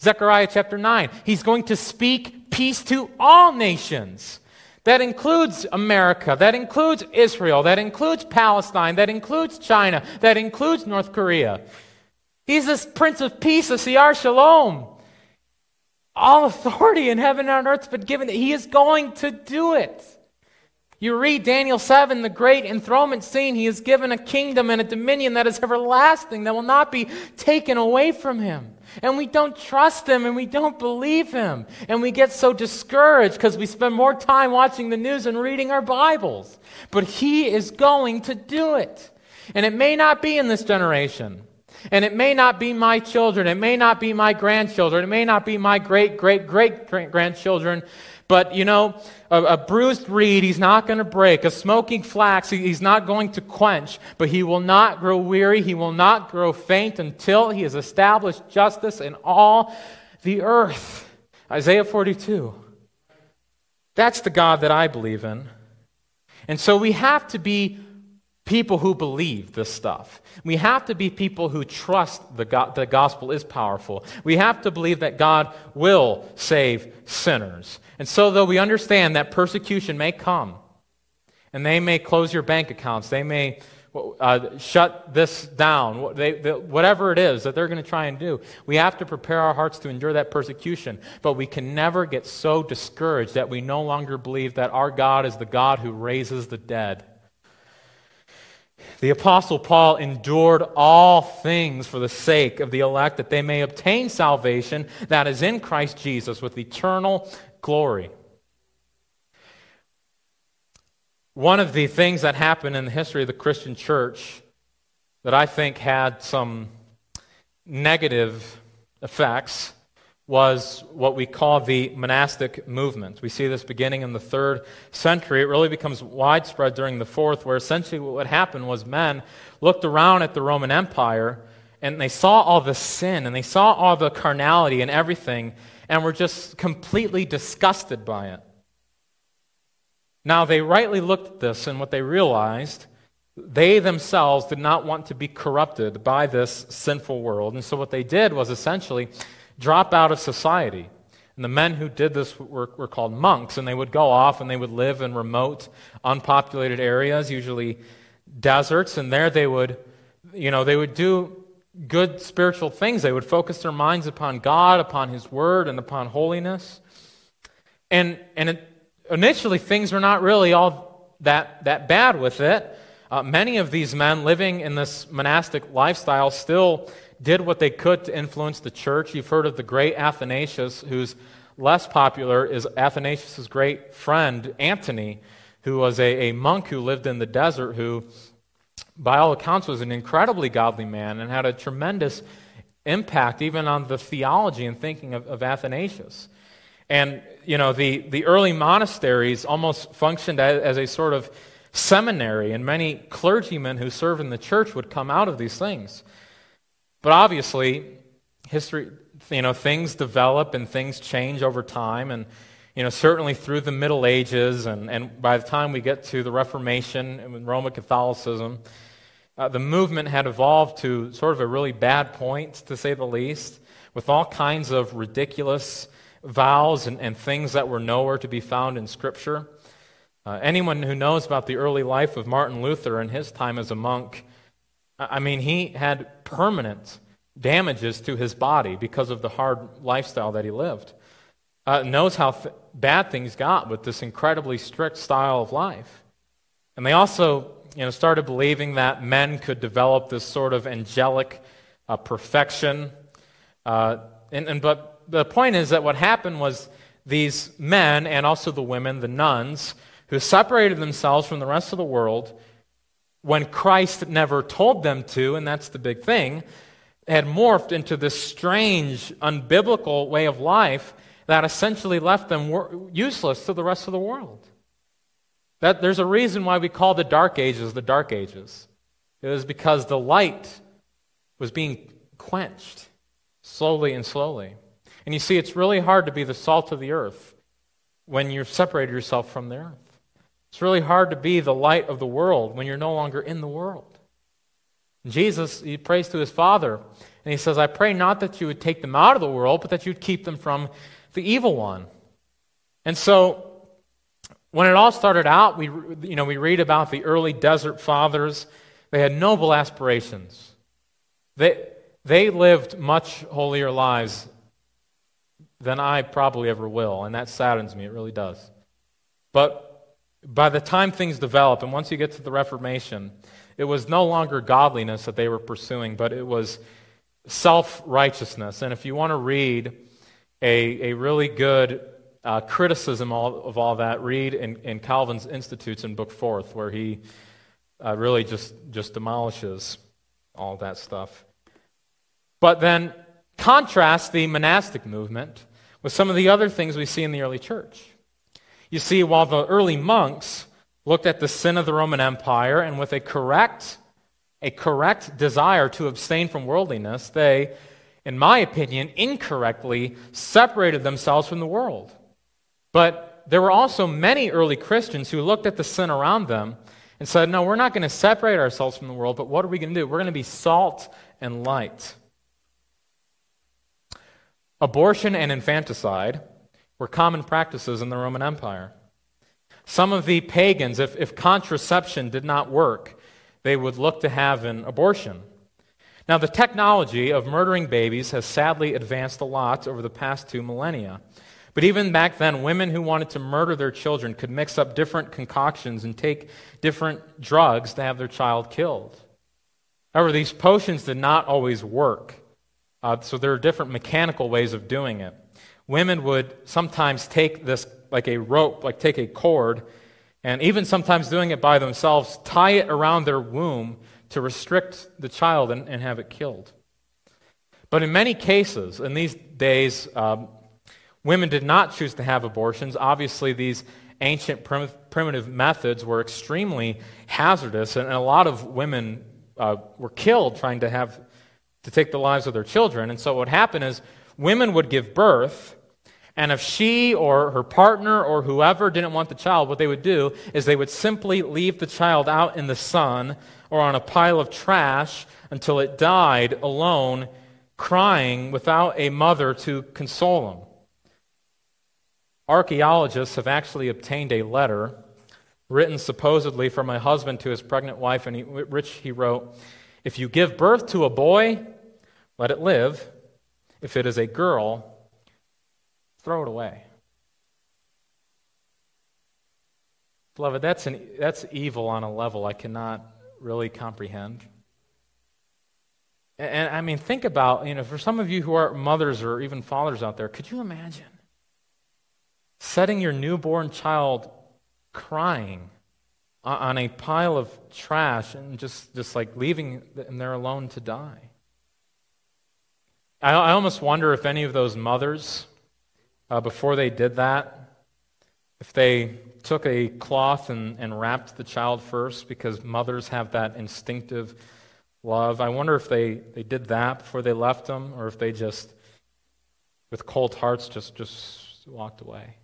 Zechariah chapter nine, he's going to speak peace to all nations. That includes America. That includes Israel. That includes Palestine. That includes China. That includes North Korea. He's this Prince of Peace, the Siar Shalom. All authority in heaven and on earth has been given. He is going to do it. You read Daniel seven, the great enthronement scene. He is given a kingdom and a dominion that is everlasting, that will not be taken away from him. And we don't trust him, and we don't believe him. And we get so discouraged because we spend more time watching the news and reading our Bibles. But he is going to do it. And it may not be in this generation. And it may not be my children, it may not be my grandchildren, it may not be my great-great-great-grandchildren, but, you know, a, a bruised reed he's not going to break, a smoking flax he, he's not going to quench, but he will not grow weary, he will not grow faint until he has established justice in all the earth. Isaiah forty-two. That's the God that I believe in. And so we have to be people who believe this stuff. We have to be people who trust the go- the gospel is powerful. We have to believe that God will save sinners. And so though we understand that persecution may come, and they may close your bank accounts, they may uh, shut this down, they, they, whatever it is that they're going to try and do, we have to prepare our hearts to endure that persecution. But we can never get so discouraged that we no longer believe that our God is the God who raises the dead. The Apostle Paul endured all things for the sake of the elect, that they may obtain salvation that is in Christ Jesus with eternal glory. One of the things that happened in the history of the Christian church that I think had some negative effects was what we call the monastic movement. We see this beginning in the third century. It really becomes widespread during the fourth, where essentially what happened was men looked around at the Roman Empire and they saw all the sin and they saw all the carnality and everything and were just completely disgusted by it. Now, they rightly looked at this, and what they realized, they themselves did not want to be corrupted by this sinful world. And so what they did was essentially drop out of society. And the men who did this were, were called monks, and they would go off and they would live in remote, unpopulated areas, usually deserts, and there they would, you know, they would do good spiritual things. They would focus their minds upon God, upon His Word, and upon holiness. And and it, initially, things were not really all that that bad with it. Uh, many of these men living in this monastic lifestyle still did what they could to influence the church. You've heard of the great Athanasius, who's less popular, is Athanasius' great friend, Antony, who was a, a monk who lived in the desert, who, by all accounts, was an incredibly godly man and had a tremendous impact even on the theology and thinking of, of Athanasius. And, you know, the, the early monasteries almost functioned as, as a sort of seminary, and many clergymen who served in the church would come out of these things. But obviously, history, you know, things develop and things change over time, and, you know, certainly through the Middle Ages, and, and by the time we get to the Reformation and Roman Catholicism, uh, the movement had evolved to sort of a really bad point, to say the least, with all kinds of ridiculous vows and, and things that were nowhere to be found in Scripture. Uh, anyone who knows about the early life of Martin Luther and his time as a monk, I mean, he had permanent damages to his body because of the hard lifestyle that he lived. Uh, knows how th- bad things got with this incredibly strict style of life. And they also, you know, started believing that men could develop this sort of angelic uh, perfection. Uh, and, and but the point is that what happened was these men, and also the women, the nuns, who separated themselves from the rest of the world when Christ never told them to, and that's the big thing, had morphed into this strange, unbiblical way of life that essentially left them useless to the rest of the world. That there's a reason why we call the Dark Ages the Dark Ages. It was because the light was being quenched slowly and slowly. And you see, it's really hard to be the salt of the earth when you've separated yourself from the earth. It's really hard to be the light of the world when you're no longer in the world. Jesus, he prays to his Father, and he says, I pray not that you would take them out of the world, but that you'd keep them from the evil one. And so, when it all started out, we, you know, we read about the early desert fathers. They had noble aspirations. They, they lived much holier lives than I probably ever will, and that saddens me, it really does. But by the time things develop, and once you get to the Reformation, it was no longer godliness that they were pursuing, but it was self-righteousness. And if you want to read a, a really good uh, criticism all, of all that, read in, in Calvin's Institutes in Book Fourth, where he uh, really just, just demolishes all that stuff. But then contrast the monastic movement with some of the other things we see in the early church. You see, while the early monks looked at the sin of the Roman Empire and with a correct, a correct desire to abstain from worldliness, they, in my opinion, incorrectly separated themselves from the world. But there were also many early Christians who looked at the sin around them and said, no, we're not going to separate ourselves from the world, but what are we going to do? We're going to be salt and light. Abortion and infanticide were common practices in the Roman Empire. Some of the pagans, if, if contraception did not work, they would look to have an abortion. Now, the technology of murdering babies has sadly advanced a lot over the past two millennia. But even back then, women who wanted to murder their children could mix up different concoctions and take different drugs to have their child killed. However, these potions did not always work. Uh, so there are different mechanical ways of doing it. Women would sometimes take this, like a rope, like take a cord, and even sometimes doing it by themselves, tie it around their womb to restrict the child and, and have it killed. But in many cases, in these days, um, women did not choose to have abortions. Obviously, these ancient prim- primitive methods were extremely hazardous, and, and a lot of women uh, were killed trying to have to take the lives of their children. And so what would happen is women would give birth, and if she or her partner or whoever didn't want the child, what they would do is they would simply leave the child out in the sun or on a pile of trash until it died alone, crying without a mother to console him. Archaeologists have actually obtained a letter written supposedly from a husband to his pregnant wife, and he, which he wrote, "If you give birth to a boy, let it live. If it is a girl, throw it away." Beloved, that's an that's evil on a level I cannot really comprehend. And, and I mean, think about, you know, for some of you who are mothers or even fathers out there, could you imagine setting your newborn child crying on, on a pile of trash and just, just like leaving them there alone to die? I, I almost wonder if any of those mothers, Uh, before they did that, if they took a cloth and, and wrapped the child first, because mothers have that instinctive love, I wonder if they, they did that before they left them, or if they just, with cold hearts, just, just walked away.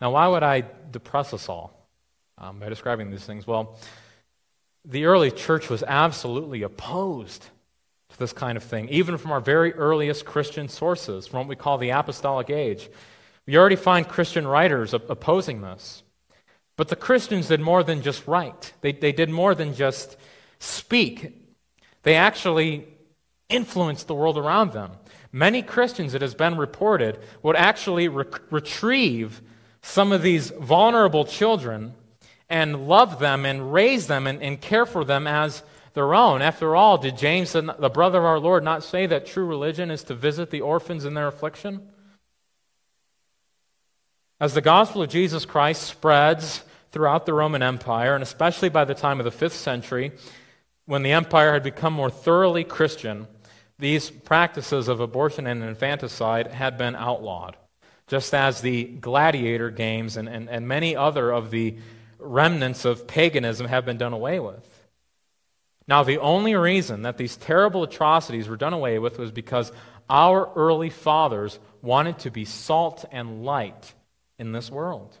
Now, why would I depress us all um, by describing these things? Well, the early church was absolutely opposed to this kind of thing, even from our very earliest Christian sources, from what we call the Apostolic Age. We already find Christian writers opposing this. But the Christians did more than just write. They, they did more than just speak. They actually influenced the world around them. Many Christians, it has been reported, would actually re- retrieve some of these vulnerable children and love them and raise them and, and care for them as their own. After all, did James, the brother of our Lord, not say that true religion is to visit the orphans in their affliction? As the gospel of Jesus Christ spreads throughout the Roman Empire, and especially by the time of the fifth century, when the empire had become more thoroughly Christian, these practices of abortion and infanticide had been outlawed, just as the gladiator games and, and, and many other of the remnants of paganism have been done away with. Now, the only reason that these terrible atrocities were done away with was because our early fathers wanted to be salt and light in this world.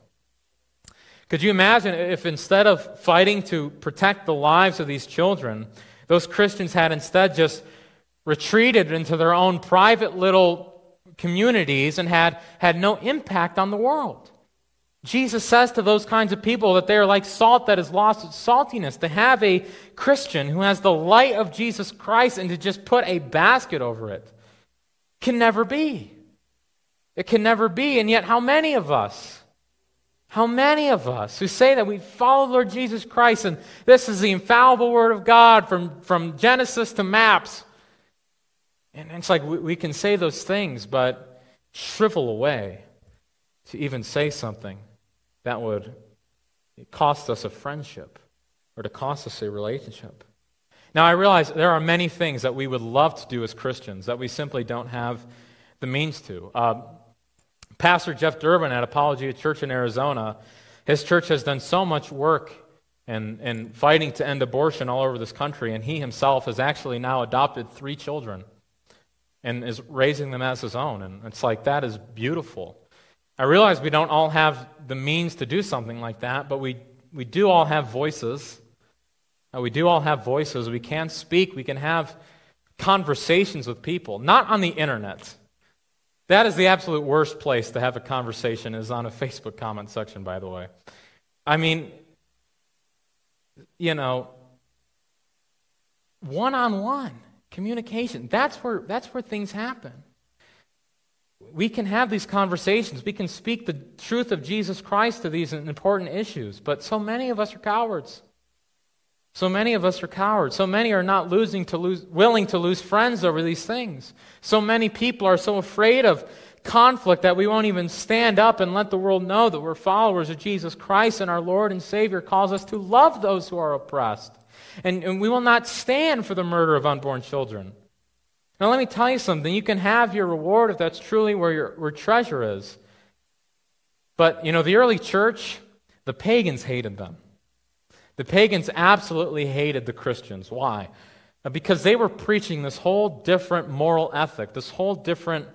Could you imagine if instead of fighting to protect the lives of these children, those Christians had instead just retreated into their own private little communities and had, had no impact on the world? Jesus says to those kinds of people that they are like salt that has lost its saltiness. To have a Christian who has the light of Jesus Christ and to just put a basket over it can never be. It can never be. And yet how many of us, how many of us who say that we follow the Lord Jesus Christ and this is the infallible Word of God from, from Genesis to maps. And it's like we, we can say those things but shrivel away to even say something that would cost us a friendship or to cost us a relationship. Now, I realize there are many things that we would love to do as Christians that we simply don't have the means to. Uh, Pastor Jeff Durbin at Apologia Church in Arizona, his church has done so much work in, in fighting to end abortion all over this country, and he himself has actually now adopted three children and is raising them as his own. And it's like, that is beautiful. I realize we don't all have the means to do something like that, but we, we do all have voices. We do all have voices. We can speak. We can have conversations with people, not on the internet. That is the absolute worst place to have a conversation, is on a Facebook comment section, by the way. I mean, you know, one-on-one communication, that's where that's where things happen. We can have these conversations. We can speak the truth of Jesus Christ to these important issues. But so many of us are cowards. So many of us are cowards. So many are not losing to lose, willing to lose friends over these things. So many people are so afraid of conflict that we won't even stand up and let the world know that we're followers of Jesus Christ, and our Lord and Savior calls us to love those who are oppressed And, and we will not stand for the murder of unborn children. Now let me tell you something. You can have your reward if that's truly where your where treasure is. But, you know, the early church, the pagans hated them. The pagans absolutely hated the Christians. Why? Because they were preaching this whole different moral ethic, this whole different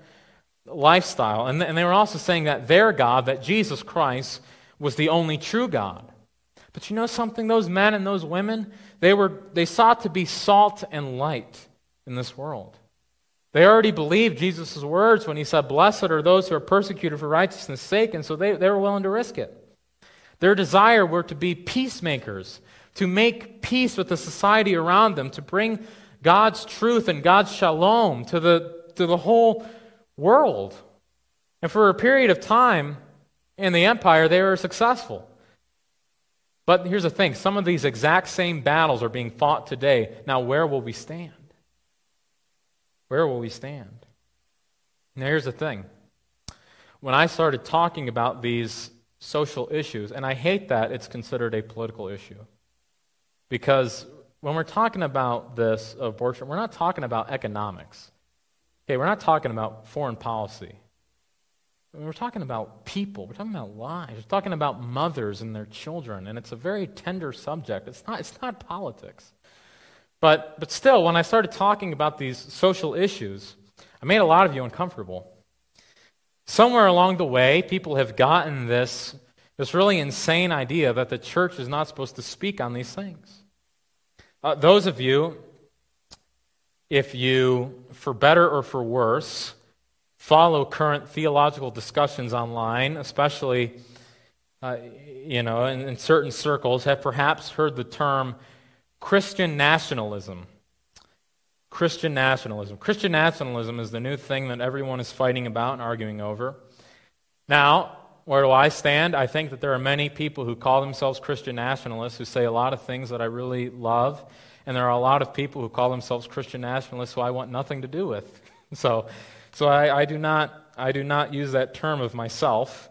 lifestyle. And, and they were also saying that their God, that Jesus Christ, was the only true God. But you know something? Those men and those women, they were they sought to be salt and light in this world. They already believed Jesus' words when he said, "Blessed are those who are persecuted for righteousness' sake," and so they, they were willing to risk it. Their desire were to be peacemakers, to make peace with the society around them, to bring God's truth and God's shalom to the to the whole world. And for a period of time in the empire, they were successful. But here's the thing, some of these exact same battles are being fought today. Now, where will we stand? Where will we stand? Now, here's the thing. When I started talking about these social issues, and I hate that it's considered a political issue, because when we're talking about this abortion, we're not talking about economics. Okay, we're not talking about foreign policy. We're talking about people. We're talking about lives. We're talking about mothers and their children, and it's a very tender subject. It's not, it's not politics. But but still, when I started talking about these social issues, I made a lot of you uncomfortable. Somewhere along the way, people have gotten this, this really insane idea that the church is not supposed to speak on these things. Uh, those of you, if you, for better or for worse, follow current theological discussions online, especially, uh, you know, in, in certain circles, have perhaps heard the term Christian nationalism. Christian nationalism. Christian nationalism is the new thing that everyone is fighting about and arguing over. Now, where do I stand? I think that there are many people who call themselves Christian nationalists who say a lot of things that I really love, and there are a lot of people who call themselves Christian nationalists who I want nothing to do with. So... So I, I do not I do not use that term of myself.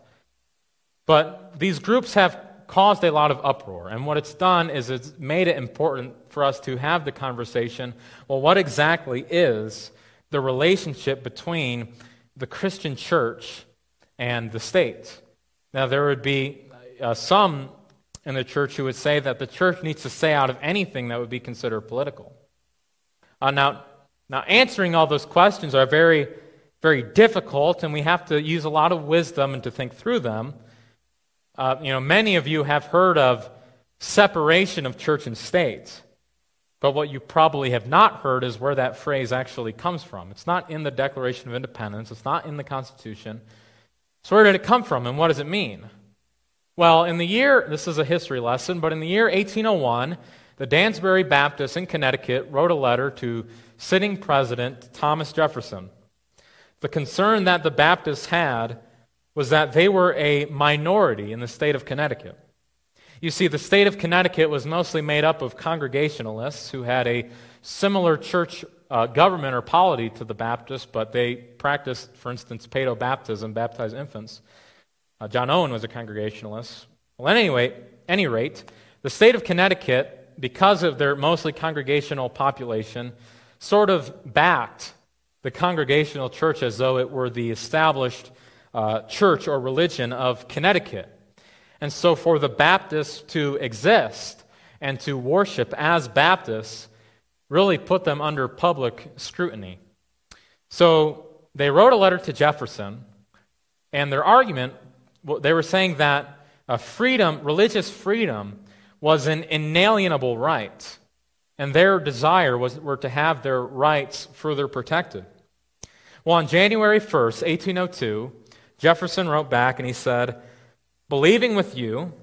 But these groups have caused a lot of uproar. And what it's done is it's made it important for us to have the conversation, well, what exactly is the relationship between the Christian church and the state? Now, there would be uh, some in the church who would say that the church needs to stay out of anything that would be considered political. Uh, now, now, answering all those questions are very... very difficult, and we have to use a lot of wisdom and to think through them. Uh, you know, many of you have heard of separation of church and state, but what you probably have not heard is where that phrase actually comes from. It's not in the Declaration of Independence. It's not in the Constitution. So where did it come from, and what does it mean? Well, in the year, this is a history lesson, but in the year eighteen oh one, the Dansbury Baptists in Connecticut wrote a letter to sitting President Thomas Jefferson. The concern that the Baptists had was that they were a minority in the state of Connecticut. You see, the state of Connecticut was mostly made up of Congregationalists who had a similar church uh, government or polity to the Baptists, but they practiced, for instance, paedobaptism, baptized infants. Uh, John Owen was a Congregationalist. Well, at any, any rate, the state of Connecticut, because of their mostly congregational population, sort of backed the Congregational church as though it were the established uh, church or religion of Connecticut. And so for the Baptists to exist and to worship as Baptists really put them under public scrutiny. So they wrote a letter to Jefferson, and their argument, they were saying that a freedom, religious freedom, was an inalienable right. And their desire was were to have their rights further protected. Well, on January first, eighteen oh two, Jefferson wrote back and he said, "Believing with you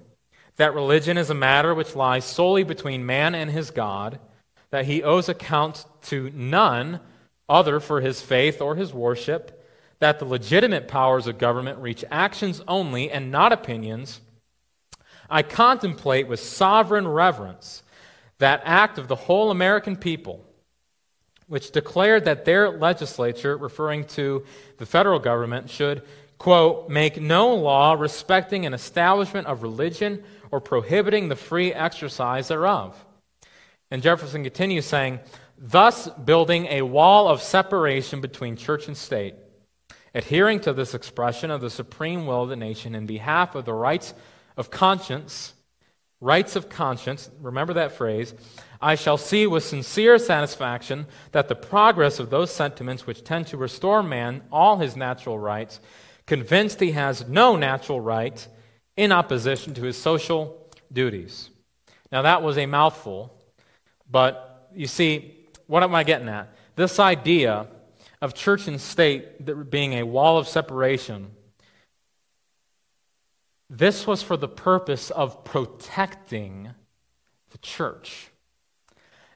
that religion is a matter which lies solely between man and his God, that he owes account to none other for his faith or his worship, that the legitimate powers of government reach actions only and not opinions, I contemplate with sovereign reverence that act of the whole American people, which declared that their legislature, referring to the federal government, should, quote, make no law respecting an establishment of religion or prohibiting the free exercise thereof. And Jefferson continues saying, thus building a wall of separation between church and state, adhering to this expression of the supreme will of the nation in behalf of the rights of conscience, rights of conscience, remember that phrase, I shall see with sincere satisfaction that the progress of those sentiments which tend to restore man all his natural rights, convinced he has no natural right in opposition to his social duties. Now that was a mouthful, but you see, what am I getting at? This idea of church and state being a wall of separation, this was for the purpose of protecting the church.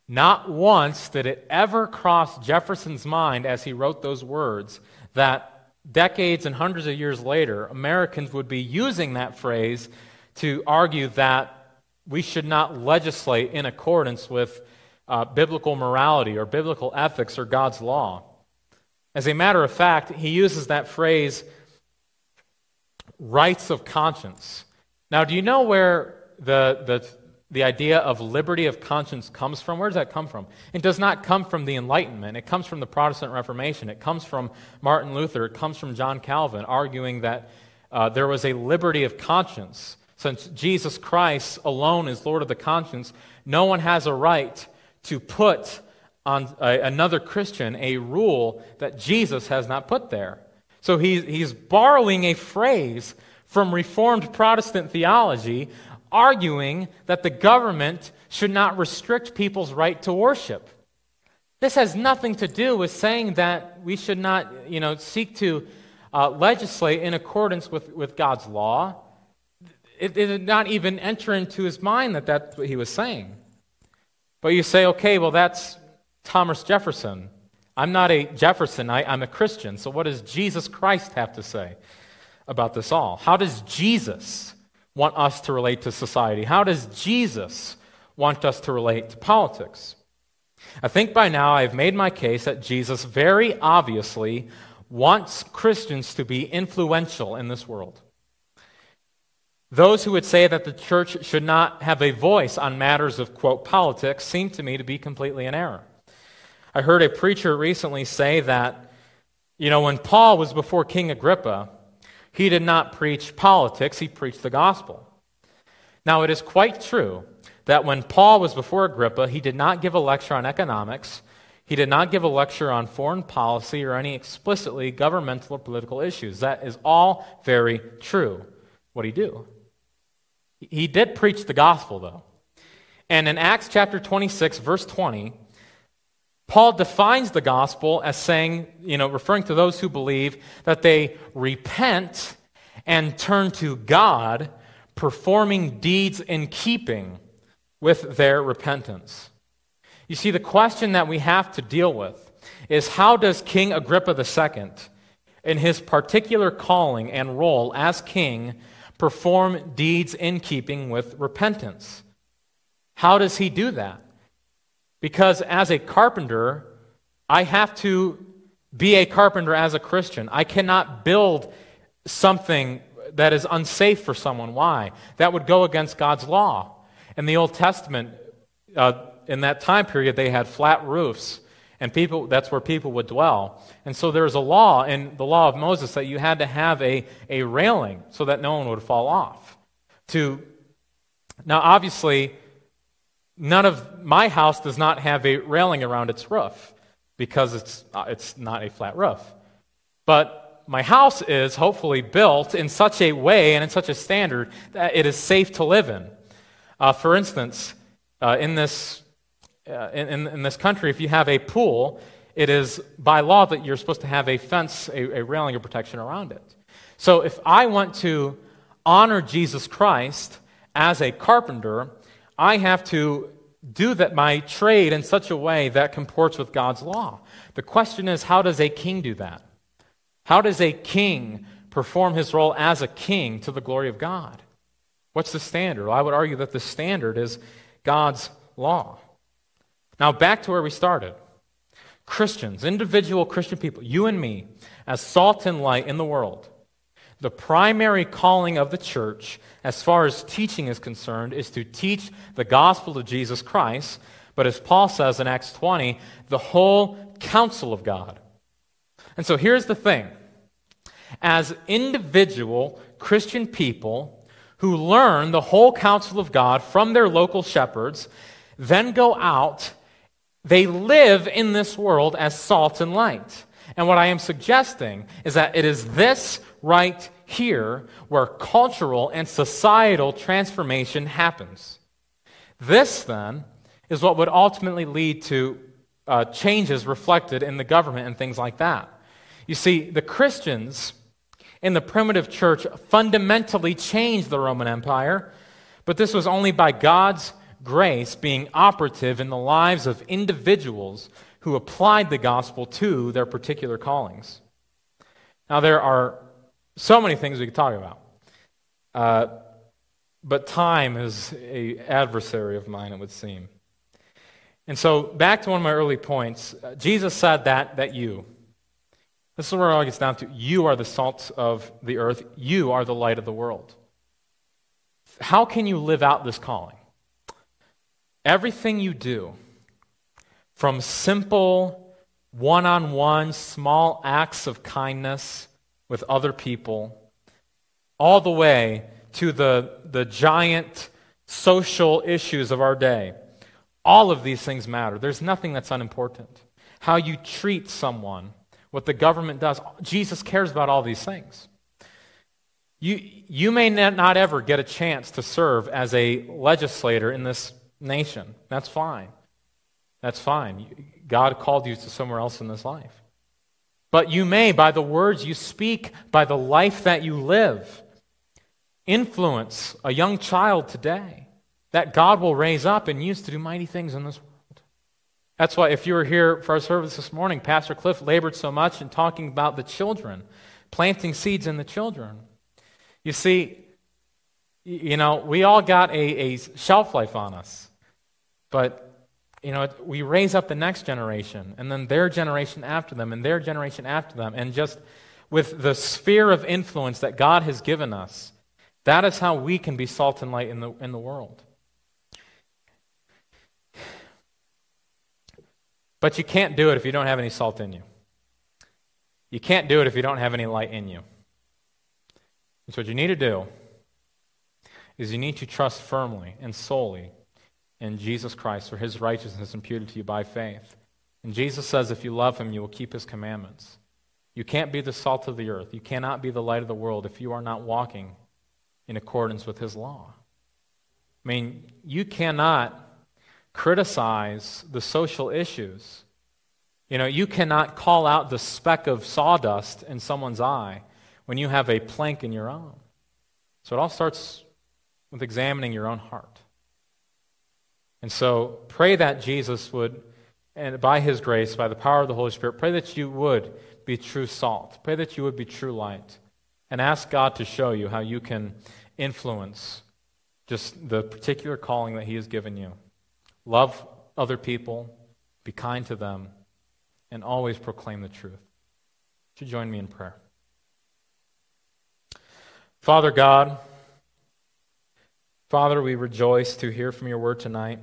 Not once did it ever cross Jefferson's mind as he wrote those words that decades and hundreds of years later, Americans would be using that phrase to argue that we should not legislate in accordance with uh, biblical morality or biblical ethics or God's law. As a matter of fact, he uses that phrase, rights of conscience. Now, do you know where the, the the idea of liberty of conscience comes from? Where does that come from? It does not come from the Enlightenment. It comes from the Protestant Reformation. It comes from Martin Luther. It comes from John Calvin, arguing that uh, there was a liberty of conscience. Since Jesus Christ alone is Lord of the conscience, no one has a right to put on a, another Christian a rule that Jesus has not put there. So he, he's borrowing a phrase from Reformed Protestant theology, arguing that the government should not restrict people's right to worship. This has nothing to do with saying that we should not, you know, seek to uh, legislate in accordance with, with God's law. It, it did not even enter into his mind that that's what he was saying. But you say, okay, well, that's Thomas Jefferson. I'm not a Jeffersonite, I'm a Christian. So what does Jesus Christ have to say about this all? How does Jesus want us to relate to society? How does Jesus want us to relate to politics? I think by now I've made my case that Jesus very obviously wants Christians to be influential in this world. Those who would say that the church should not have a voice on matters of, quote, politics seem to me to be completely in error. I heard a preacher recently say that, you know, when Paul was before King Agrippa, he did not preach politics, he preached the gospel. Now, it is quite true that when Paul was before Agrippa, he did not give a lecture on economics, he did not give a lecture on foreign policy or any explicitly governmental or political issues. That is all very true. What did he do? He did preach the gospel, though. And in Acts chapter twenty-six, verse twenty, Paul defines the gospel as saying, you know, referring to those who believe that they repent and turn to God, performing deeds in keeping with their repentance. You see, the question that we have to deal with is, how does King Agrippa the Second, in his particular calling and role as king, perform deeds in keeping with repentance? How does he do that? Because as a carpenter, I have to be a carpenter as a Christian. I cannot build something that is unsafe for someone. Why? That would go against God's law. In the Old Testament, uh, in that time period, they had flat roofs, and people, that's where people would dwell. And so there's a law in the law of Moses that you had to have a, a railing so that no one would fall off. To Now, obviously, none of my house does not have a railing around its roof because it's, it's not a flat roof. But my house is hopefully built in such a way and in such a standard that it is safe to live in. Uh, for instance, uh, in this... Uh, in, in this country, if you have a pool, it is by law that you're supposed to have a fence, a, a railing of protection around it. So if I want to honor Jesus Christ as a carpenter, I have to do that my trade in such a way that comports with God's law. The question is, how does a king do that? How does a king perform his role as a king to the glory of God? What's the standard? Well, I would argue that the standard is God's law. Now, back to where we started. Christians, individual Christian people, you and me, as salt and light in the world, the primary calling of the church, as far as teaching is concerned, is to teach the gospel of Jesus Christ, But as Paul says in Acts twenty, the whole counsel of God. And so here's the thing. As individual Christian people who learn the whole counsel of God from their local shepherds, then go out, they live in this world as salt and light. And what I am suggesting is that it is this right here where cultural and societal transformation happens. This, then, is what would ultimately lead to uh, changes reflected in the government and things like that. You see, the Christians in the primitive church fundamentally changed the Roman Empire, but this was only by God's grace being operative in the lives of individuals who applied the gospel to their particular callings. Now, there are so many things we could talk about, uh, but time is an adversary of mine, it would seem. And so, back to one of my early points, uh, Jesus said that, that you, this is where it all gets down to, you are the salt of the earth, you are the light of the world. How can you live out this calling? Everything you do, from simple, one-on-one, small acts of kindness with other people, all the way to the, the giant social issues of our day. All of these things matter. There's nothing that's unimportant. How you treat someone, what the government does, Jesus cares about all these things. You, you may not ever get a chance to serve as a legislator in this nation. That's fine. That's fine. God called you to somewhere else in this life. But you may, by the words you speak, by the life that you live, influence a young child today that God will raise up and use to do mighty things in this world. That's why if you were here for our service this morning, Pastor Cliff labored so much in talking about the children, planting seeds in the children. You see, you know, we all got a, a shelf life on us, but you know, we raise up the next generation, and then their generation after them, and their generation after them, and just with the sphere of influence that God has given us, that is how we can be salt and light in the in the world. But you can't do it if you don't have any salt in you. You can't do it if you don't have any light in you. And so what you need to do is you need to trust firmly and solely in Jesus Christ, for his righteousness imputed to you by faith. And Jesus says, if you love him, you will keep his commandments. You can't be the salt of the earth. You cannot be the light of the world if you are not walking in accordance with his law. I mean, you cannot criticize the social issues. You know, you cannot call out the speck of sawdust in someone's eye when you have a plank in your own. So it all starts with examining your own heart. And so pray that Jesus would, and by his grace, by the power of the Holy Spirit, pray that you would be true salt. Pray that you would be true light. And ask God to show you how you can influence just the particular calling that he has given you. Love other people, be kind to them, and always proclaim the truth. Would you join me in prayer? Father God, Father, we rejoice to hear from your word tonight.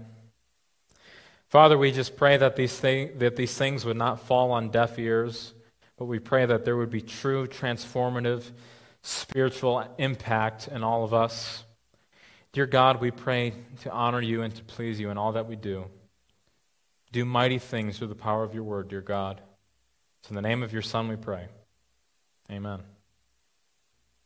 Father, we just pray that these, thing, that these things would not fall on deaf ears, but we pray that there would be true, transformative, spiritual impact in all of us. Dear God, we pray to honor you and to please you in all that we do. Do mighty things through the power of your word, dear God. It's in the name of your Son we pray. Amen.